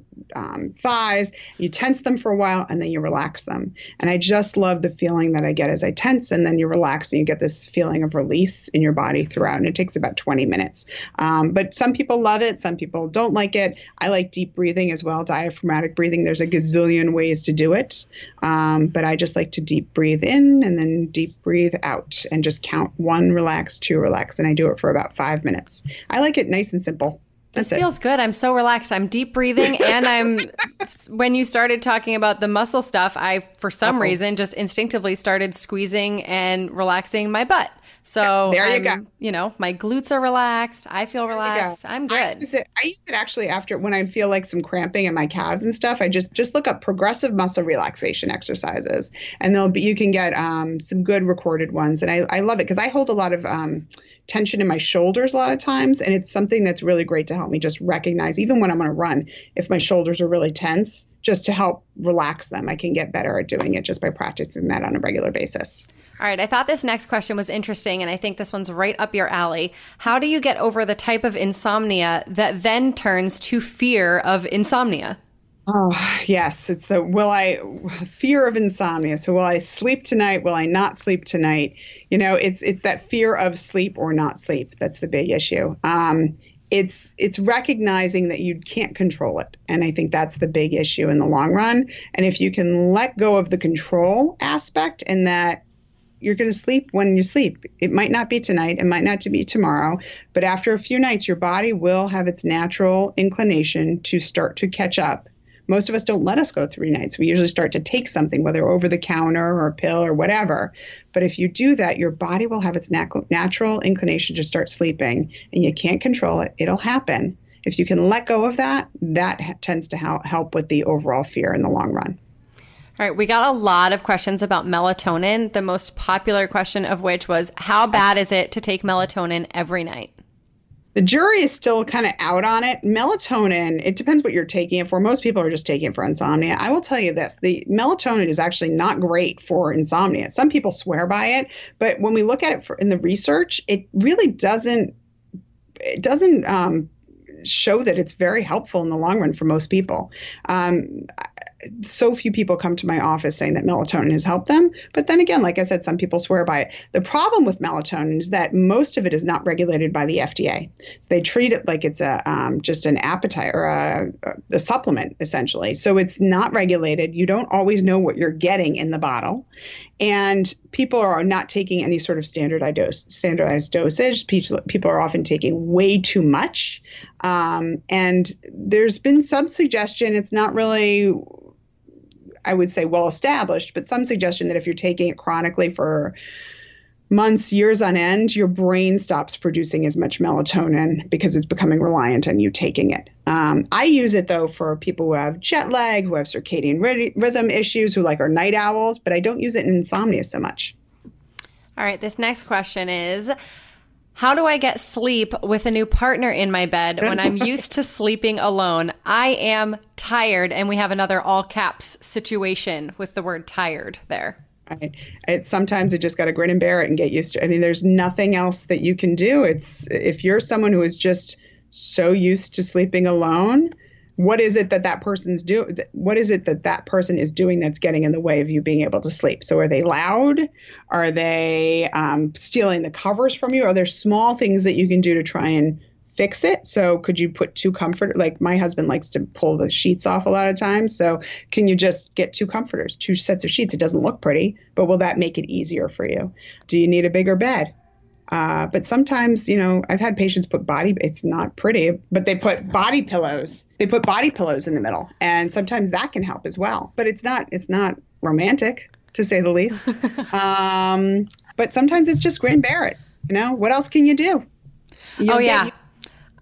thighs. You tense them for a while and then you relax them. And I just love the feeling that I get as I tense, and then you relax and you get this feeling of release in your body throughout. And it takes about 20 minutes. But some people love it. Some people don't like it. I like deep breathing as well, diaphragmatic breathing. There's a gazillion ways to do it. But I just like to deep breathe in and then deep breathe out and just count 1, relax, 2, relax. And I do it for about 5 minutes. I like it nice and simple. This feels good. I'm so relaxed. I'm deep breathing. And when you started talking about the muscle stuff, I, for some reason, just instinctively started squeezing and relaxing my butt. So there you go. You know, my glutes are relaxed. I feel relaxed. I'm good. I use it actually after when I feel like some cramping in my calves and stuff. I just look up progressive muscle relaxation exercises, and you can get some good recorded ones. And I love it because I hold a lot of tension in my shoulders a lot of times, and it's something that's really great to help me just recognize, even when I'm on a run, if my shoulders are really tense, just to help relax them. I can get better at doing it just by practicing that on a regular basis. All right. I thought this next question was interesting, and I think this one's right up your alley. How do you get over the type of insomnia that then turns to fear of insomnia? Oh, yes. It's fear of insomnia. So will I sleep tonight? Will I not sleep tonight? You know, it's that fear of sleep or not sleep. That's the big issue. It's recognizing that you can't control it. And I think that's the big issue in the long run. And if you can let go of the control aspect, and that you're going to sleep when you sleep. It might not be tonight. It might not be tomorrow. But after a few nights, your body will have its natural inclination to start to catch up Most of us don't let us go 3 nights. We usually start to take something, whether over the counter or a pill or whatever. But if you do that, your body will have its natural inclination to start sleeping, and you can't control it. It'll happen. If you can let go of that, that tends to help with the overall fear in the long run. All right, we got a lot of questions about melatonin, the most popular question of which was, how bad is it to take melatonin every night? The jury is still kind of out on it. Melatonin, it depends what you're taking it for. Most people are just taking it for insomnia. I will tell you this, the melatonin is actually not great for insomnia. Some people swear by it, but when we look at it in the research, it really doesn't, show that it's very helpful in the long run for most people. So few people come to my office saying that melatonin has helped them. But then again, like I said, some people swear by it. The problem with melatonin is that most of it is not regulated by the FDA. So they treat it like it's a just an appetite or a supplement, essentially. So it's not regulated. You don't always know what you're getting in the bottle. And people are not taking any sort of standardized dosage. People are often taking way too much. And there's been some suggestion, it's not really, I would say, well established, but some suggestion that if you're taking it chronically for months, years on end, your brain stops producing as much melatonin because it's becoming reliant on you taking it. I use it, though, for people who have jet lag, who have circadian rhythm issues, who like are night owls, but I don't use it in insomnia so much. All right. This next question is, how do I get sleep with a new partner in my bed when I'm used to sleeping alone? I am tired, and we have another all caps situation with the word tired there. Right. Sometimes you just got to grin and bear it and get used to it. I mean, there's nothing else that you can do. It's if you're someone who is just so used to sleeping alone, what is it that that person is doing that's getting in the way of you being able to sleep? So are they loud? Are they stealing the covers from you? Are there small things that you can do to try and fix it? So could you put 2 comforters? Like my husband likes to pull the sheets off a lot of times. So can you just get 2 comforters, 2 sets of sheets? It doesn't look pretty, but will that make it easier for you? Do you need a bigger bed? But sometimes, you know, I've had patients put it's not pretty, but they put body pillows in the middle. And sometimes that can help as well, but it's not romantic, to say the least. But sometimes it's just grin and bear it. You know, what else can you do?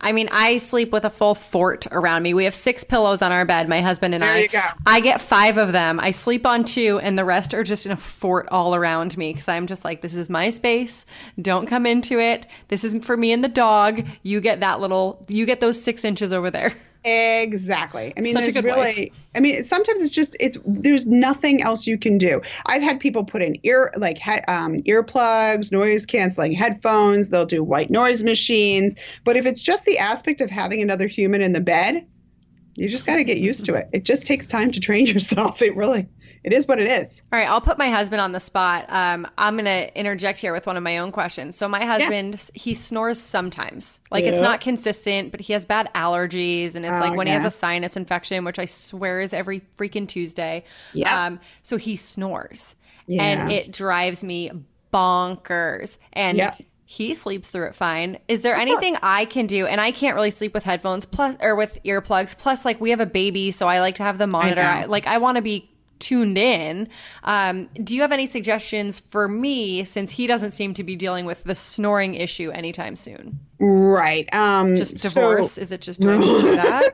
I mean, I sleep with a full fort around me. We have 6 pillows on our bed, my husband and I. There you go. I get 5 of them. I sleep on 2, and the rest are just in a fort all around me because I'm just like, this is my space. Don't come into it. This isn't for me and the dog. You get those 6 inches over there. Exactly. I mean, sometimes there's nothing else you can do. I've had people put in earplugs, noise canceling headphones. They'll do white noise machines. But if it's just the aspect of having another human in the bed, you just got to get used to it. It just takes time to train yourself. It is what it is. All right. I'll put my husband on the spot. I'm going to interject here with one of my own questions. So my husband, he snores sometimes. Like it's not consistent, but he has bad allergies. And it's when he has a sinus infection, which I swear is every freaking Tuesday. Yeah. So he snores and it drives me bonkers. And he sleeps through it fine. Is there anything I can do? And I can't really sleep with headphones with earplugs. Plus, like we have a baby, so I like to have the monitor. I want to be tuned in. Do you have any suggestions for me, since he doesn't seem to be dealing with the snoring issue anytime soon? Right. Just divorce? Is it just, do I just do that?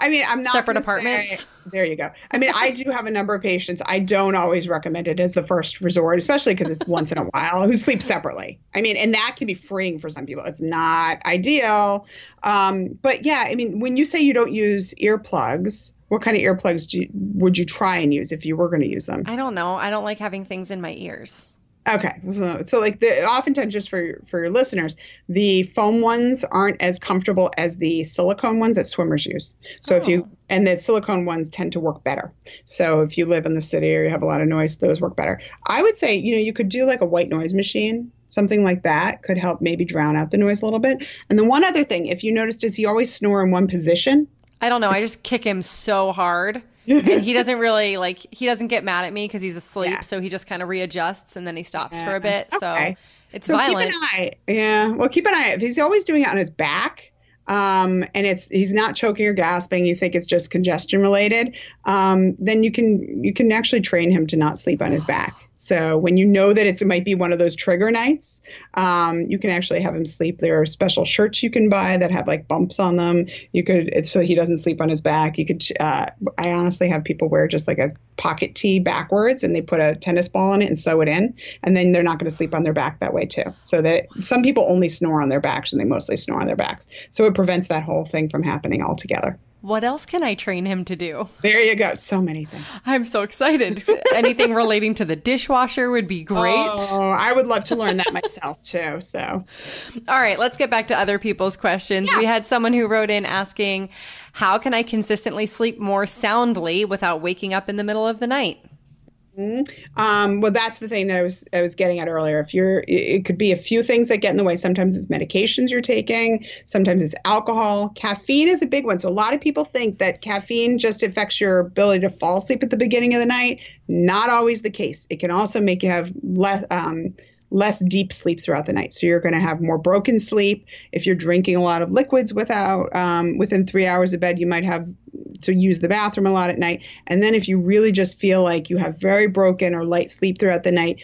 I mean, I'm not separate apartments. There you go. I mean, I do have a number of patients. I don't always recommend it as the first resort, especially because it's once in a while, who sleep separately. I mean, and that can be freeing for some people. It's not ideal. But yeah, I mean, when you say you don't use earplugs, what kind of earplugs would you try and use if you were going to use them? I don't know. I don't like having things in my ears. Okay. So like oftentimes, just for your listeners, the foam ones aren't as comfortable as the silicone ones that swimmers use. So and the silicone ones tend to work better. So if you live in the city or you have a lot of noise, those work better. I would say, you know, you could do like a white noise machine. Something like that could help maybe drown out the noise a little bit. And then one other thing, if you noticed, does he always snore in one position? I don't know. I just kick him so hard and he doesn't really he doesn't get mad at me because he's asleep. Yeah. So he just kind of readjusts and then he stops for a bit. Okay. So it's violent. Keep an eye. Well, keep an eye. If he's always doing it on his back, and he's not choking or gasping, you think it's just congestion related, then you can actually train him to not sleep on his back. So when you know that it might be one of those trigger nights, you can actually have him sleep. There are special shirts you can buy that have like bumps on them. So he doesn't sleep on his back. You could, I honestly have people wear just like a pocket tee backwards, and they put a tennis ball on it and sew it in, and then they're not going to sleep on their back that way too. So that some people only snore on their backs, and they mostly snore on their backs. So it prevents that whole thing from happening altogether. What else can I train him to do? There you go. So many things. I'm so excited. Anything relating to the dishwasher would be great. Oh, I would love to learn that myself too. So, all right, let's get back to other people's questions. Yeah. We had someone who wrote in asking, how can I consistently sleep more soundly without waking up in the middle of the night? Well, that's the thing that I was getting at earlier. It could be a few things that get in the way. Sometimes it's medications you're taking. Sometimes it's alcohol. Caffeine is a big one. So a lot of people think that caffeine just affects your ability to fall asleep at the beginning of the night. Not always the case. It can also make you have less deep sleep throughout the night. So you're going to have more broken sleep. If you're drinking a lot of liquids within 3 hours of bed, you might have to use the bathroom a lot at night. And then if you really just feel like you have very broken or light sleep throughout the night,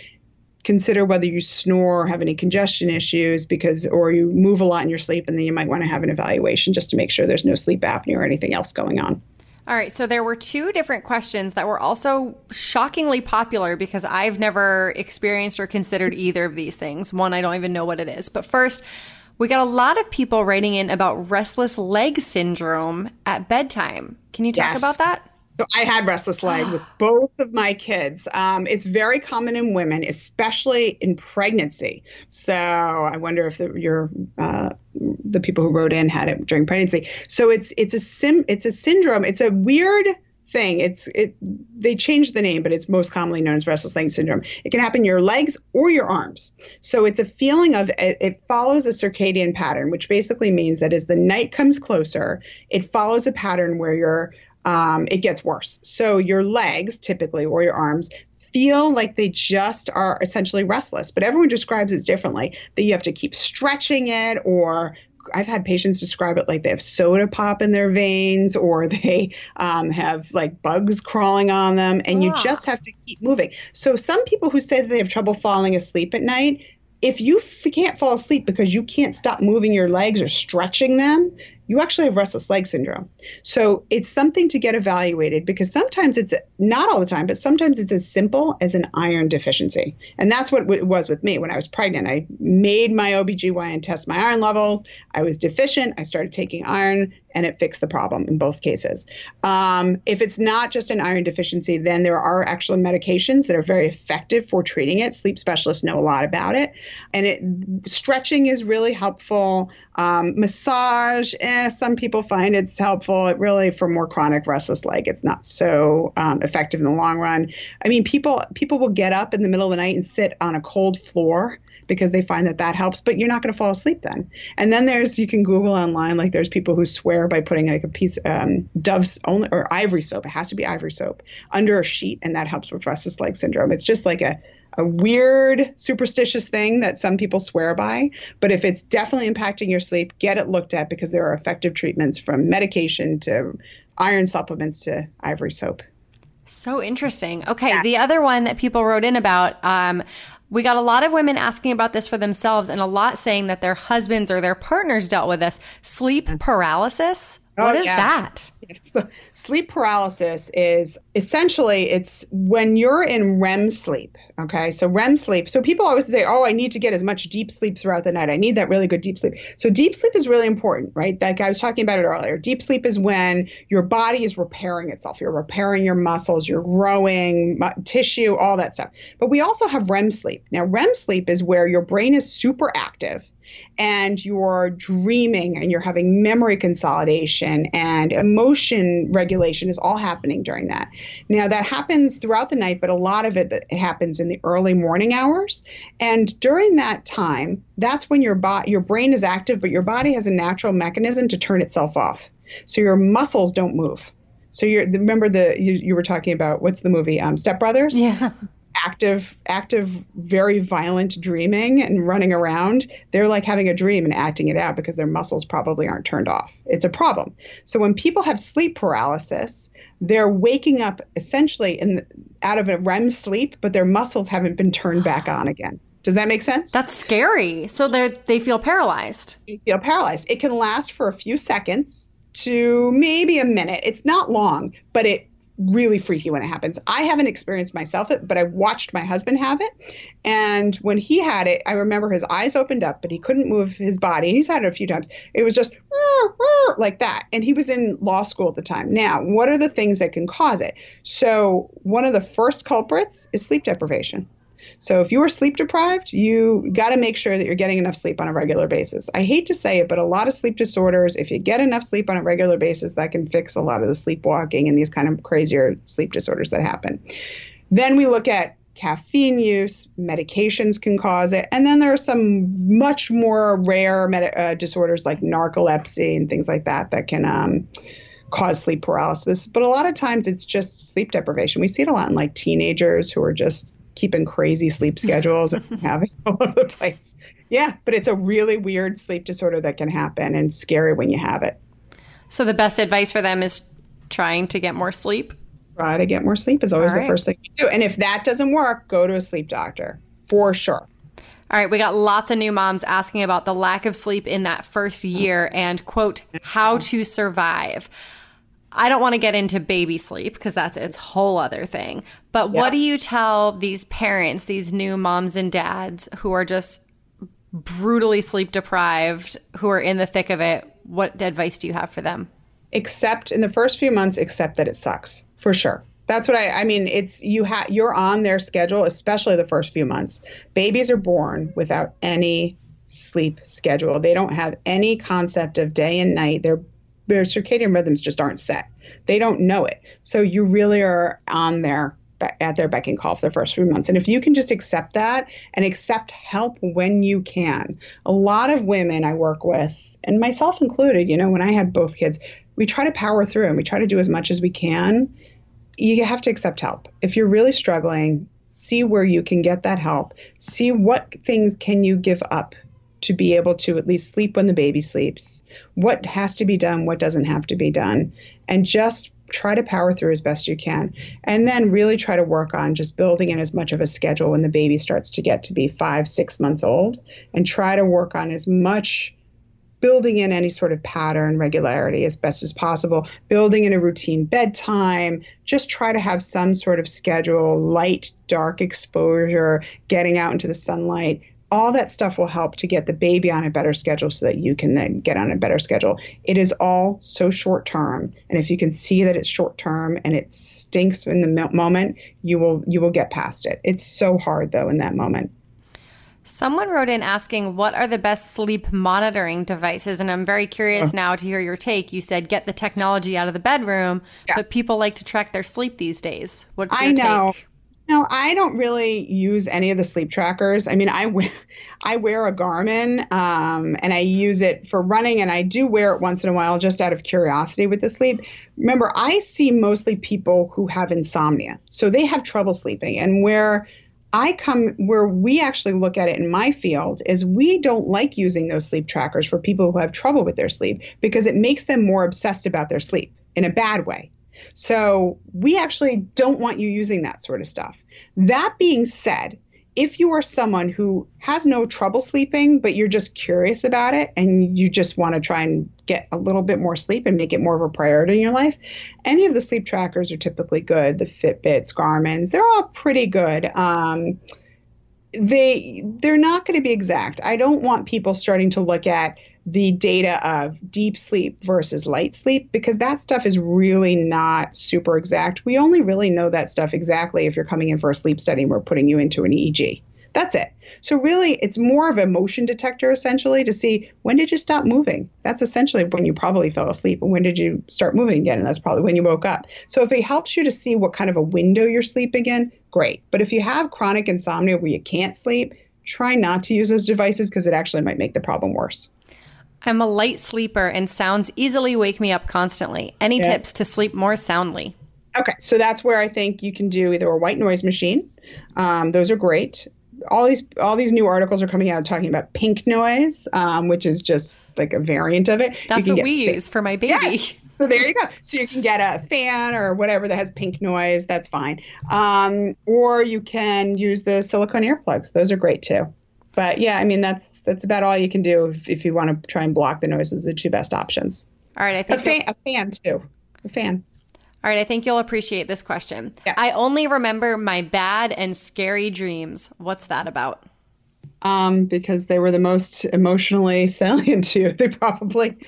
consider whether you snore or have any congestion issues, or you move a lot in your sleep, and then you might want to have an evaluation just to make sure there's no sleep apnea or anything else going on. All right, so there were two different questions that were also shockingly popular because I've never experienced or considered either of these things. One, I don't even know what it is. But first, we got a lot of people writing in about restless leg syndrome at bedtime. Can you talk about that? So I had restless leg with both of my kids. It's very common in women, especially in pregnancy. So I wonder if the people who wrote in had it during pregnancy. So it's a syndrome. It's a weird thing. They changed the name, but it's most commonly known as restless leg syndrome. It can happen in your legs or your arms. So it's a feeling of, it follows a circadian pattern, which basically means that as the night comes closer, it follows a pattern where it gets worse. So your legs typically, or your arms, feel like they just are essentially restless, but everyone describes it differently, that you have to keep stretching it, or I've had patients describe it like they have soda pop in their veins, or they have like bugs crawling on them, and you just have to keep moving. So some people who say that they have trouble falling asleep at night, if you can't fall asleep because you can't stop moving your legs or stretching them, you actually have restless leg syndrome. So it's something to get evaluated, because sometimes it's not all the time, but sometimes it's as simple as an iron deficiency. And that's what it was with me when I was pregnant. I made my OBGYN test my iron levels. I was deficient. I started taking iron, and it fixed the problem in both cases. If it's not just an iron deficiency, then there are actually medications that are very effective for treating it. Sleep specialists know a lot about it. And stretching is really helpful. Massage, some people find it's helpful. It really, for more chronic restless leg, it's not so effective in the long run. I mean, people will get up in the middle of the night and sit on a cold floor because they find that helps, but you're not going to fall asleep then. And then you can Google online, like there's people who swear by putting like a piece Dove's only, or ivory soap, it has to be ivory soap, under a sheet, and that helps with restless leg syndrome. It's just like a weird superstitious thing that some people swear by. But if it's definitely impacting your sleep, get it looked at, because there are effective treatments, from medication to iron supplements to ivory soap. So interesting. Okay. Yeah. The other one that people wrote in about, we got a lot of women asking about this for themselves, and a lot saying that their husbands or their partners dealt with this. Sleep paralysis? What is that? So sleep paralysis is essentially, it's when you're in REM sleep. Okay. So REM sleep. So people always say, I need to get as much deep sleep throughout the night. I need that really good deep sleep. So deep sleep is really important, right? Like I was talking about it earlier. Deep sleep is when your body is repairing itself. You're repairing your muscles, you're growing tissue, all that stuff. But we also have REM sleep. Now, REM sleep is where your brain is super active, and you're dreaming, and you're having memory consolidation, and emotion regulation is all happening during that. Now, that happens throughout the night, but a lot of it happens in the early morning hours. And during that time, that's when your brain is active, but your body has a natural mechanism to turn itself off. So your muscles don't move. So remember you were talking about, what's the movie, Step Brothers? Yeah. active, very violent dreaming and running around, they're like having a dream and acting it out because their muscles probably aren't turned off. It's a problem. So when people have sleep paralysis, they're waking up essentially out of a REM sleep, but their muscles haven't been turned back on again. Does that make sense? That's scary. So they feel paralyzed. They feel paralyzed. It can last for a few seconds to maybe a minute. It's not long, but it really freaky when it happens. I haven't experienced myself it, but I watched my husband have it. And when he had it, I remember his eyes opened up, but he couldn't move his body. He's had it a few times. It was just like that. And he was in law school at the time. Now, what are the things that can cause it? So one of the first culprits is sleep deprivation. So if you are sleep deprived, you got to make sure that you're getting enough sleep on a regular basis. I hate to say it, but a lot of sleep disorders, if you get enough sleep on a regular basis, that can fix a lot of the sleepwalking and these kind of crazier sleep disorders that happen. Then we look at caffeine use, medications can cause it. And then there are some much more rare disorders like narcolepsy and things like that that can cause sleep paralysis. But a lot of times it's just sleep deprivation. We see it a lot in like teenagers who are just keeping crazy sleep schedules and having all over the place. Yeah, but it's a really weird sleep disorder that can happen and scary when you have it. So the best advice for them is trying to get more sleep? Try to get more sleep is always the first thing you do. And if that doesn't work, go to a sleep doctor for sure. All right, we got lots of new moms asking about the lack of sleep in that first year and, quote, how to survive. I don't want to get into baby sleep because that's its whole other thing. But what do you tell these parents, these new moms and dads who are just brutally sleep deprived, who are in the thick of it? What advice do you have for them? Accept in the first few months, accept that it sucks for sure. That's what I mean. It's you're on their schedule, especially the first few months. Babies are born without any sleep schedule. They don't have any concept of day and night. Their circadian rhythms just aren't set. They don't know it. So you really are at their beck and call for the first few months. And if you can just accept that and accept help when you can. A lot of women I work with, and myself included, when I had both kids, we try to power through and we try to do as much as we can. You have to accept help. If you're really struggling, see where you can get that help. See what things can you give up to be able to at least sleep when the baby sleeps, what has to be done, what doesn't have to be done, and just try to power through as best you can. And then really try to work on just building in as much of a schedule when the baby starts to get to be 5-6 months old, and try to work on as much building in any sort of pattern, regularity as best as possible, building in a routine bedtime, just try to have some sort of schedule, light, dark exposure, getting out into the sunlight. All that stuff will help to get the baby on a better schedule so that you can then get on a better schedule. It is all so short term. And if you can see that it's short term and it stinks in the moment, you will get past it. It's so hard, though, in that moment. Someone wrote in asking, what are the best sleep monitoring devices? And I'm very curious now to hear your take. You said get the technology out of the bedroom, but people like to track their sleep these days. What's your take? No, I don't really use any of the sleep trackers. I mean, I wear a Garmin and I use it for running, and I do wear it once in a while just out of curiosity with the sleep. Remember, I see mostly people who have insomnia, so they have trouble sleeping. And where we actually look at it in my field is we don't like using those sleep trackers for people who have trouble with their sleep because it makes them more obsessed about their sleep in a bad way. So we actually don't want you using that sort of stuff. That being said, if you are someone who has no trouble sleeping, but you're just curious about it and you just want to try and get a little bit more sleep and make it more of a priority in your life, any of the sleep trackers are typically good. The Fitbits, Garmins, they're all pretty good. They're not going to be exact. I don't want people starting to look at the data of deep sleep versus light sleep, because that stuff is really not super exact. We only really know that stuff exactly if you're coming in for a sleep study and we're putting you into an EEG. That's it. So really, it's more of a motion detector, essentially, to see when did you stop moving? That's essentially when you probably fell asleep. And when did you start moving again? And that's probably when you woke up. So if it helps you to see what kind of a window you're sleeping in, great. But if you have chronic insomnia where you can't sleep, try not to use those devices because it actually might make the problem worse. I'm a light sleeper and sounds easily wake me up constantly. Any tips to sleep more soundly? Okay, so that's where I think you can do either a white noise machine. Those are great. All these new articles are coming out talking about pink noise, which is just like a variant of it. That's what we use for my baby. Yes. So there you go. So you can get a fan or whatever that has pink noise. That's fine. Or you can use the silicone earplugs. Those are great too. But yeah, I mean, that's about all you can do if you want to try and block the noises. The two best options. All right, I think a fan too. All right, I think you'll appreciate this question. Yeah. I only remember my bad and scary dreams. What's that about? Because they were the most emotionally salient to you. They probably,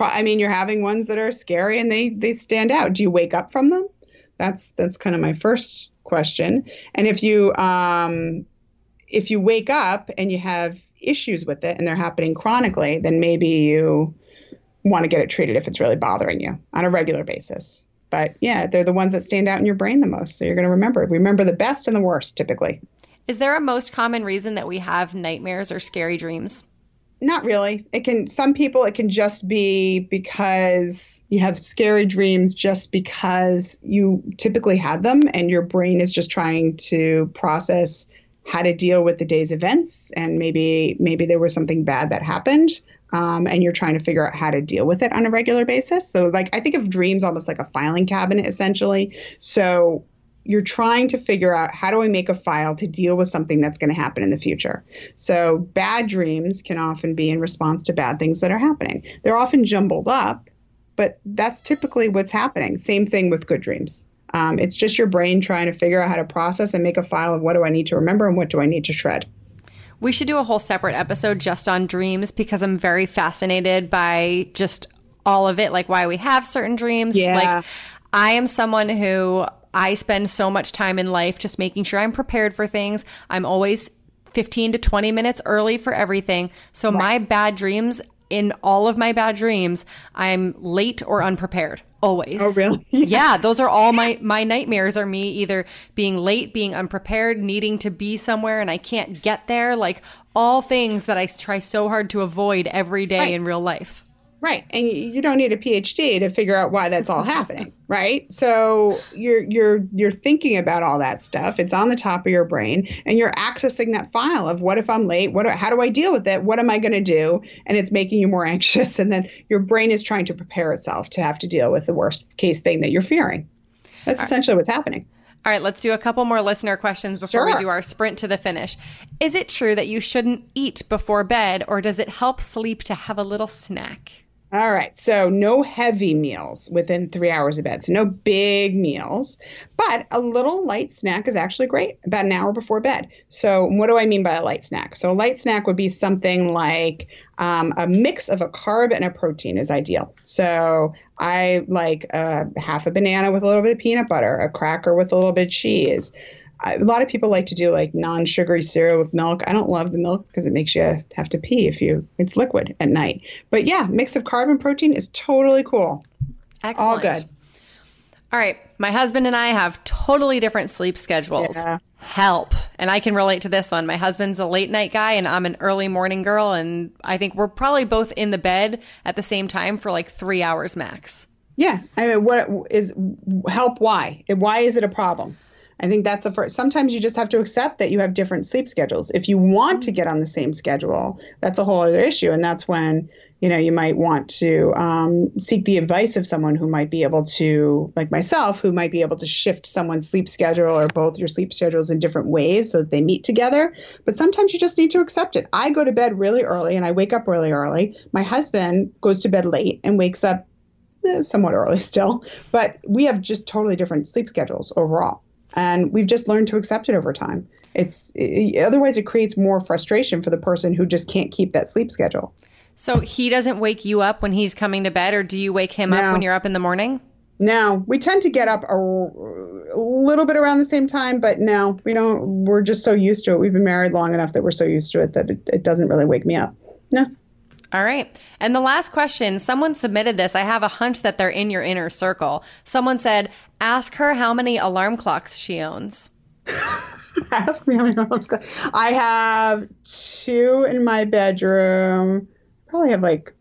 I mean, you're having ones that are scary and they stand out. Do you wake up from them? That's kind of my first question. And if you wake up and you have issues with it and they're happening chronically, then maybe you want to get it treated if it's really bothering you on a regular basis. But yeah, they're the ones that stand out in your brain the most. So you're going to remember the best and the worst typically. Is there a most common reason that we have nightmares or scary dreams? Not really. Some people, it can just be because you have scary dreams just because you typically had them and your brain is just trying to process how to deal with the day's events. And maybe there was something bad that happened. And you're trying to figure out how to deal with it on a regular basis. So like, I think of dreams almost like a filing cabinet, essentially. So you're trying to figure out, how do I make a file to deal with something that's going to happen in the future? So bad dreams can often be in response to bad things that are happening. They're often jumbled up, but that's typically what's happening. Same thing with good dreams. It's just your brain trying to figure out how to process and make a file of what do I need to remember and what do I need to shred. We should do a whole separate episode just on dreams because I'm very fascinated by just all of it, like why we have certain dreams. Yeah. Like I am someone who I spend so much time in life just making sure I'm prepared for things. I'm always 15 to 20 minutes early for everything. So right. My bad dreams, in all of my bad dreams, I'm late or unprepared. Always. Oh, really? Yeah. Those are all my nightmares are me either being late, being unprepared, needing to be somewhere and I can't get there. Like all things that I try so hard to avoid every day in real life. Right. And you don't need a PhD to figure out why that's all happening. Right. So you're thinking about all that stuff. It's on the top of your brain and you're accessing that file of what if I'm late? How do I deal with it? What am I going to do? And it's making you more anxious. And then your brain is trying to prepare itself to have to deal with the worst case thing that you're fearing. That's essentially what's happening. All right, let's do a couple more listener questions before we do our sprint to the finish. Is it true that you shouldn't eat before bed or does it help sleep to have a little snack? All right. So no heavy meals within 3 hours of bed. So no big meals, but a little light snack is actually great about an hour before bed. So what do I mean by a light snack? So a light snack would be something like a mix of a carb and a protein is ideal. So I like half a banana with a little bit of peanut butter, a cracker with a little bit of cheese. A lot of people like to do like non-sugary cereal with milk. I don't love the milk because it makes you have to pee it's liquid at night. But yeah, mix of carb and protein is totally cool. Excellent. All good. All right. My husband and I have totally different sleep schedules. Yeah. Help. And I can relate to this one. My husband's a late night guy and I'm an early morning girl. And I think we're probably both in the bed at the same time for like 3 hours max. Yeah. I mean, why? Why is it a problem? I think that's the first. Sometimes you just have to accept that you have different sleep schedules. If you want to get on the same schedule, that's a whole other issue. And that's when, you might want to seek the advice of someone who might be able to, like myself, who might be able to shift someone's sleep schedule or both your sleep schedules in different ways so that they meet together. But sometimes you just need to accept it. I go to bed really early and I wake up really early. My husband goes to bed late and wakes up somewhat early still. But we have just totally different sleep schedules overall. And we've just learned to accept it over time. Otherwise, it creates more frustration for the person who just can't keep that sleep schedule. So he doesn't wake you up when he's coming to bed, or do you wake him up when you're up in the morning? No, we tend to get up a little bit around the same time, but no, we don't. We're just so used to it. We've been married long enough that we're so used to it that it doesn't really wake me up. No. All right. And the last question, someone submitted this. I have a hunch that they're in your inner circle. Someone said, ask her how many alarm clocks she owns. Ask me how many alarm clocks. I have two in my bedroom. Probably have like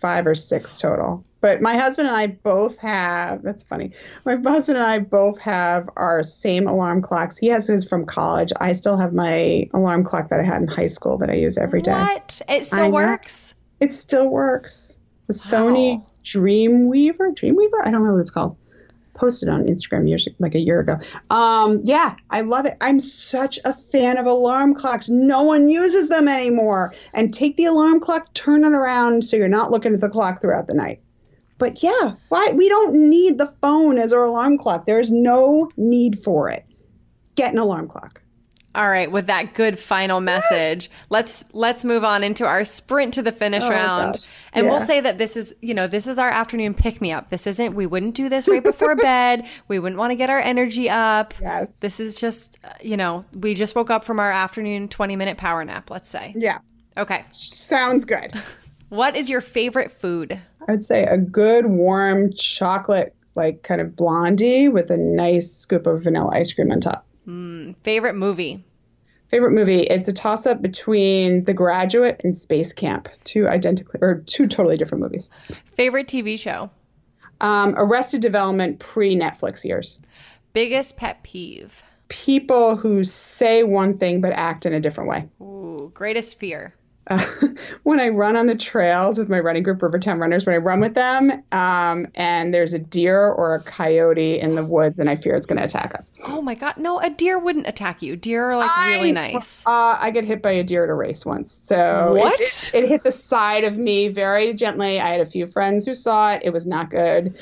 5 or 6 total. But my husband and I both have, that's funny. My husband and I both have our same alarm clocks. He has his from college. I still have my alarm clock that I had in high school that I use every day. What? It still works? It still works. The Sony Dreamweaver? I don't remember what it's called. Posted on Instagram a year ago. Yeah, I love it. I'm such a fan of alarm clocks. No one uses them anymore. And take the alarm clock, turn it around so you're not looking at the clock throughout the night. But yeah, why? We don't need the phone as our alarm clock. There's no need for it. Get an alarm clock. All right, with that good final message, let's move on into our sprint to the finish round. Gosh. And we'll say that this is, you know, this is our afternoon pick-me-up. This isn't, we wouldn't do this right before bed. We wouldn't want to get our energy up. Yes. This is just, you know, we just woke up from our afternoon 20-minute power nap, let's say. Yeah. Okay. Sounds good. What is your favorite food? I would say a good warm chocolate, like kind of blondie with a nice scoop of vanilla ice cream on top. Mm, favorite movie? It's a toss-up between The Graduate and Space Camp. Two totally different movies. Favorite TV show? Arrested Development pre-Netflix years. Biggest pet peeve? People who say one thing but act in a different way. Ooh, greatest fear? When I run on the trails with my running group, Rivertown Runners, when I run with them and there's a deer or a coyote in the woods and I fear it's going to attack us. Oh, my God. No, a deer wouldn't attack you. Deer are really nice. I got hit by a deer at a race once. So what? It hit the side of me very gently. I had a few friends who saw it. It was not good.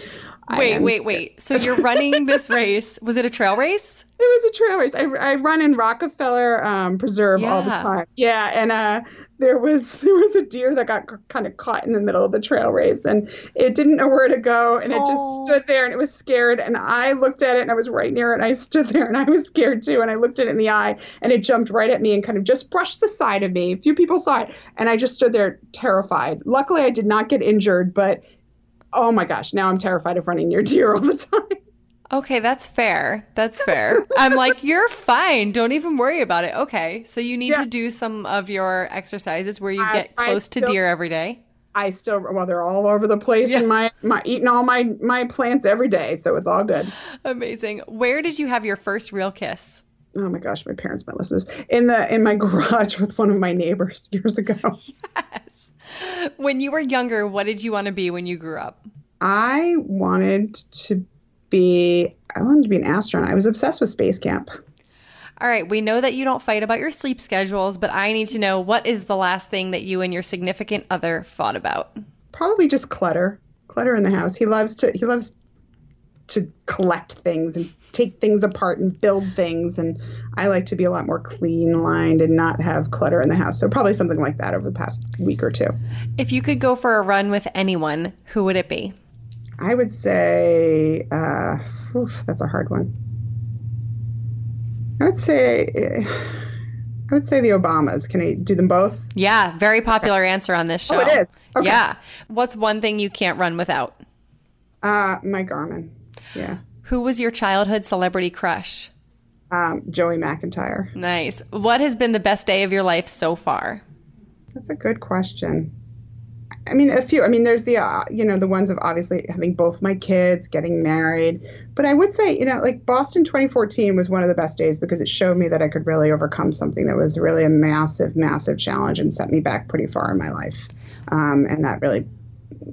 Wait. So you're running this race. Was it a trail race? It was a trail race. I run in Rockefeller Preserve all the time. Yeah, and there was a deer that got kind of caught in the middle of the trail race, and it didn't know where to go, and it just stood there, and it was scared, and I looked at it, and I was right near it, and I stood there, and I was scared too, and I looked it in the eye, and it jumped right at me and kind of just brushed the side of me. A few people saw it, and I just stood there terrified. Luckily, I did not get injured, but oh my gosh, now I'm terrified of running near deer all the time. Okay, that's fair. I'm like, you're fine. Don't even worry about it. Okay, so you need to do some of your exercises where you get close to deer every day. Well, they're all over the place and eating all my plants every day, so it's all good. Amazing. Where did you have your first real kiss? Oh my gosh, my parents might listen to this. In my garage with one of my neighbors years ago. Yes. When you were younger, what did you want to be when you grew up? I wanted to be an astronaut. I was obsessed with Space Camp. All right. We know that you don't fight about your sleep schedules, but I need to know, what is the last thing that you and your significant other fought about? Probably just clutter in the house. He loves to collect things and take things apart and build things. And I like to be a lot more clean lined and not have clutter in the house. So probably something like that over the past week or two. If you could go for a run with anyone, who would it be? I would say, that's a hard one. I would say the Obamas. Can I do them both? Yeah, very popular answer on this show. Oh, it is? Okay. Yeah. What's one thing you can't run without? My Garmin, yeah. Who was your childhood celebrity crush? Joey McIntyre. Nice. What has been the best day of your life so far? That's a good question. I mean, a few. I mean, there's the, the ones of obviously having both my kids, getting married. But I would say, like Boston 2014 was one of the best days because it showed me that I could really overcome something that was really a massive, massive challenge and set me back pretty far in my life. And that really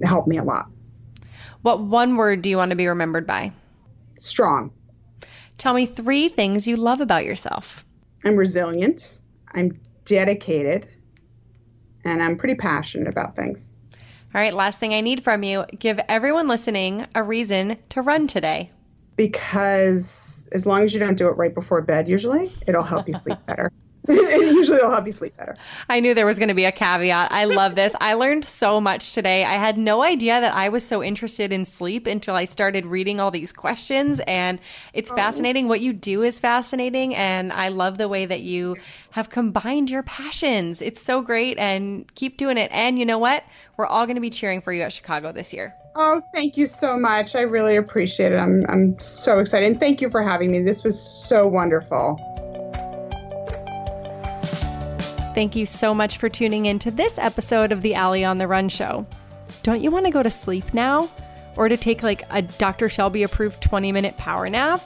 helped me a lot. What one word do you want to be remembered by? Strong. Tell me 3 things you love about yourself. I'm resilient. I'm dedicated. And I'm pretty passionate about things. All right, last thing I need from you, give everyone listening a reason to run today. Because as long as you don't do it right before bed, usually, it'll help you sleep better. I knew there was going to be a caveat. I love this. I learned so much today. I had no idea that I was so interested in sleep until I started reading all these questions. And it's fascinating. What you do is fascinating. And I love the way that you have combined your passions. It's so great. And keep doing it. And you know what? We're all going to be cheering for you at Chicago this year. Oh, thank you so much. I really appreciate it. I'm so excited. And thank you for having me. This was so wonderful. Thank you so much for tuning in to this episode of the Ally on the Run show. don't you want to go to sleep now? Or to take like a Dr. Shelby approved 20-minute power nap?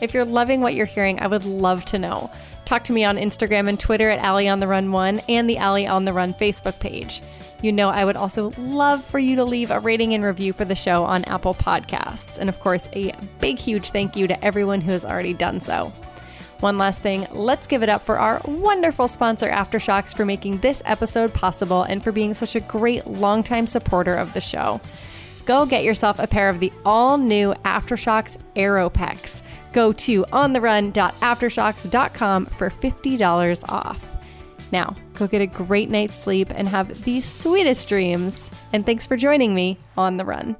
If you're loving what you're hearing, I would love to know. Talk to me on Instagram and Twitter at Allie on the Run 1 and the Allie on the Run Facebook page. You know, I would also love for you to leave a rating and review for the show on Apple Podcasts. And of course, a big, huge thank you to everyone who has already done so. One last thing, let's give it up for our wonderful sponsor, AfterShokz, for making this episode possible and for being such a great longtime supporter of the show. Go get yourself a pair of the all-new AfterShokz Aeropex. Go to ontherun.aftershokz.com for $50 off. Now, go get a great night's sleep and have the sweetest dreams. And thanks for joining me on the run.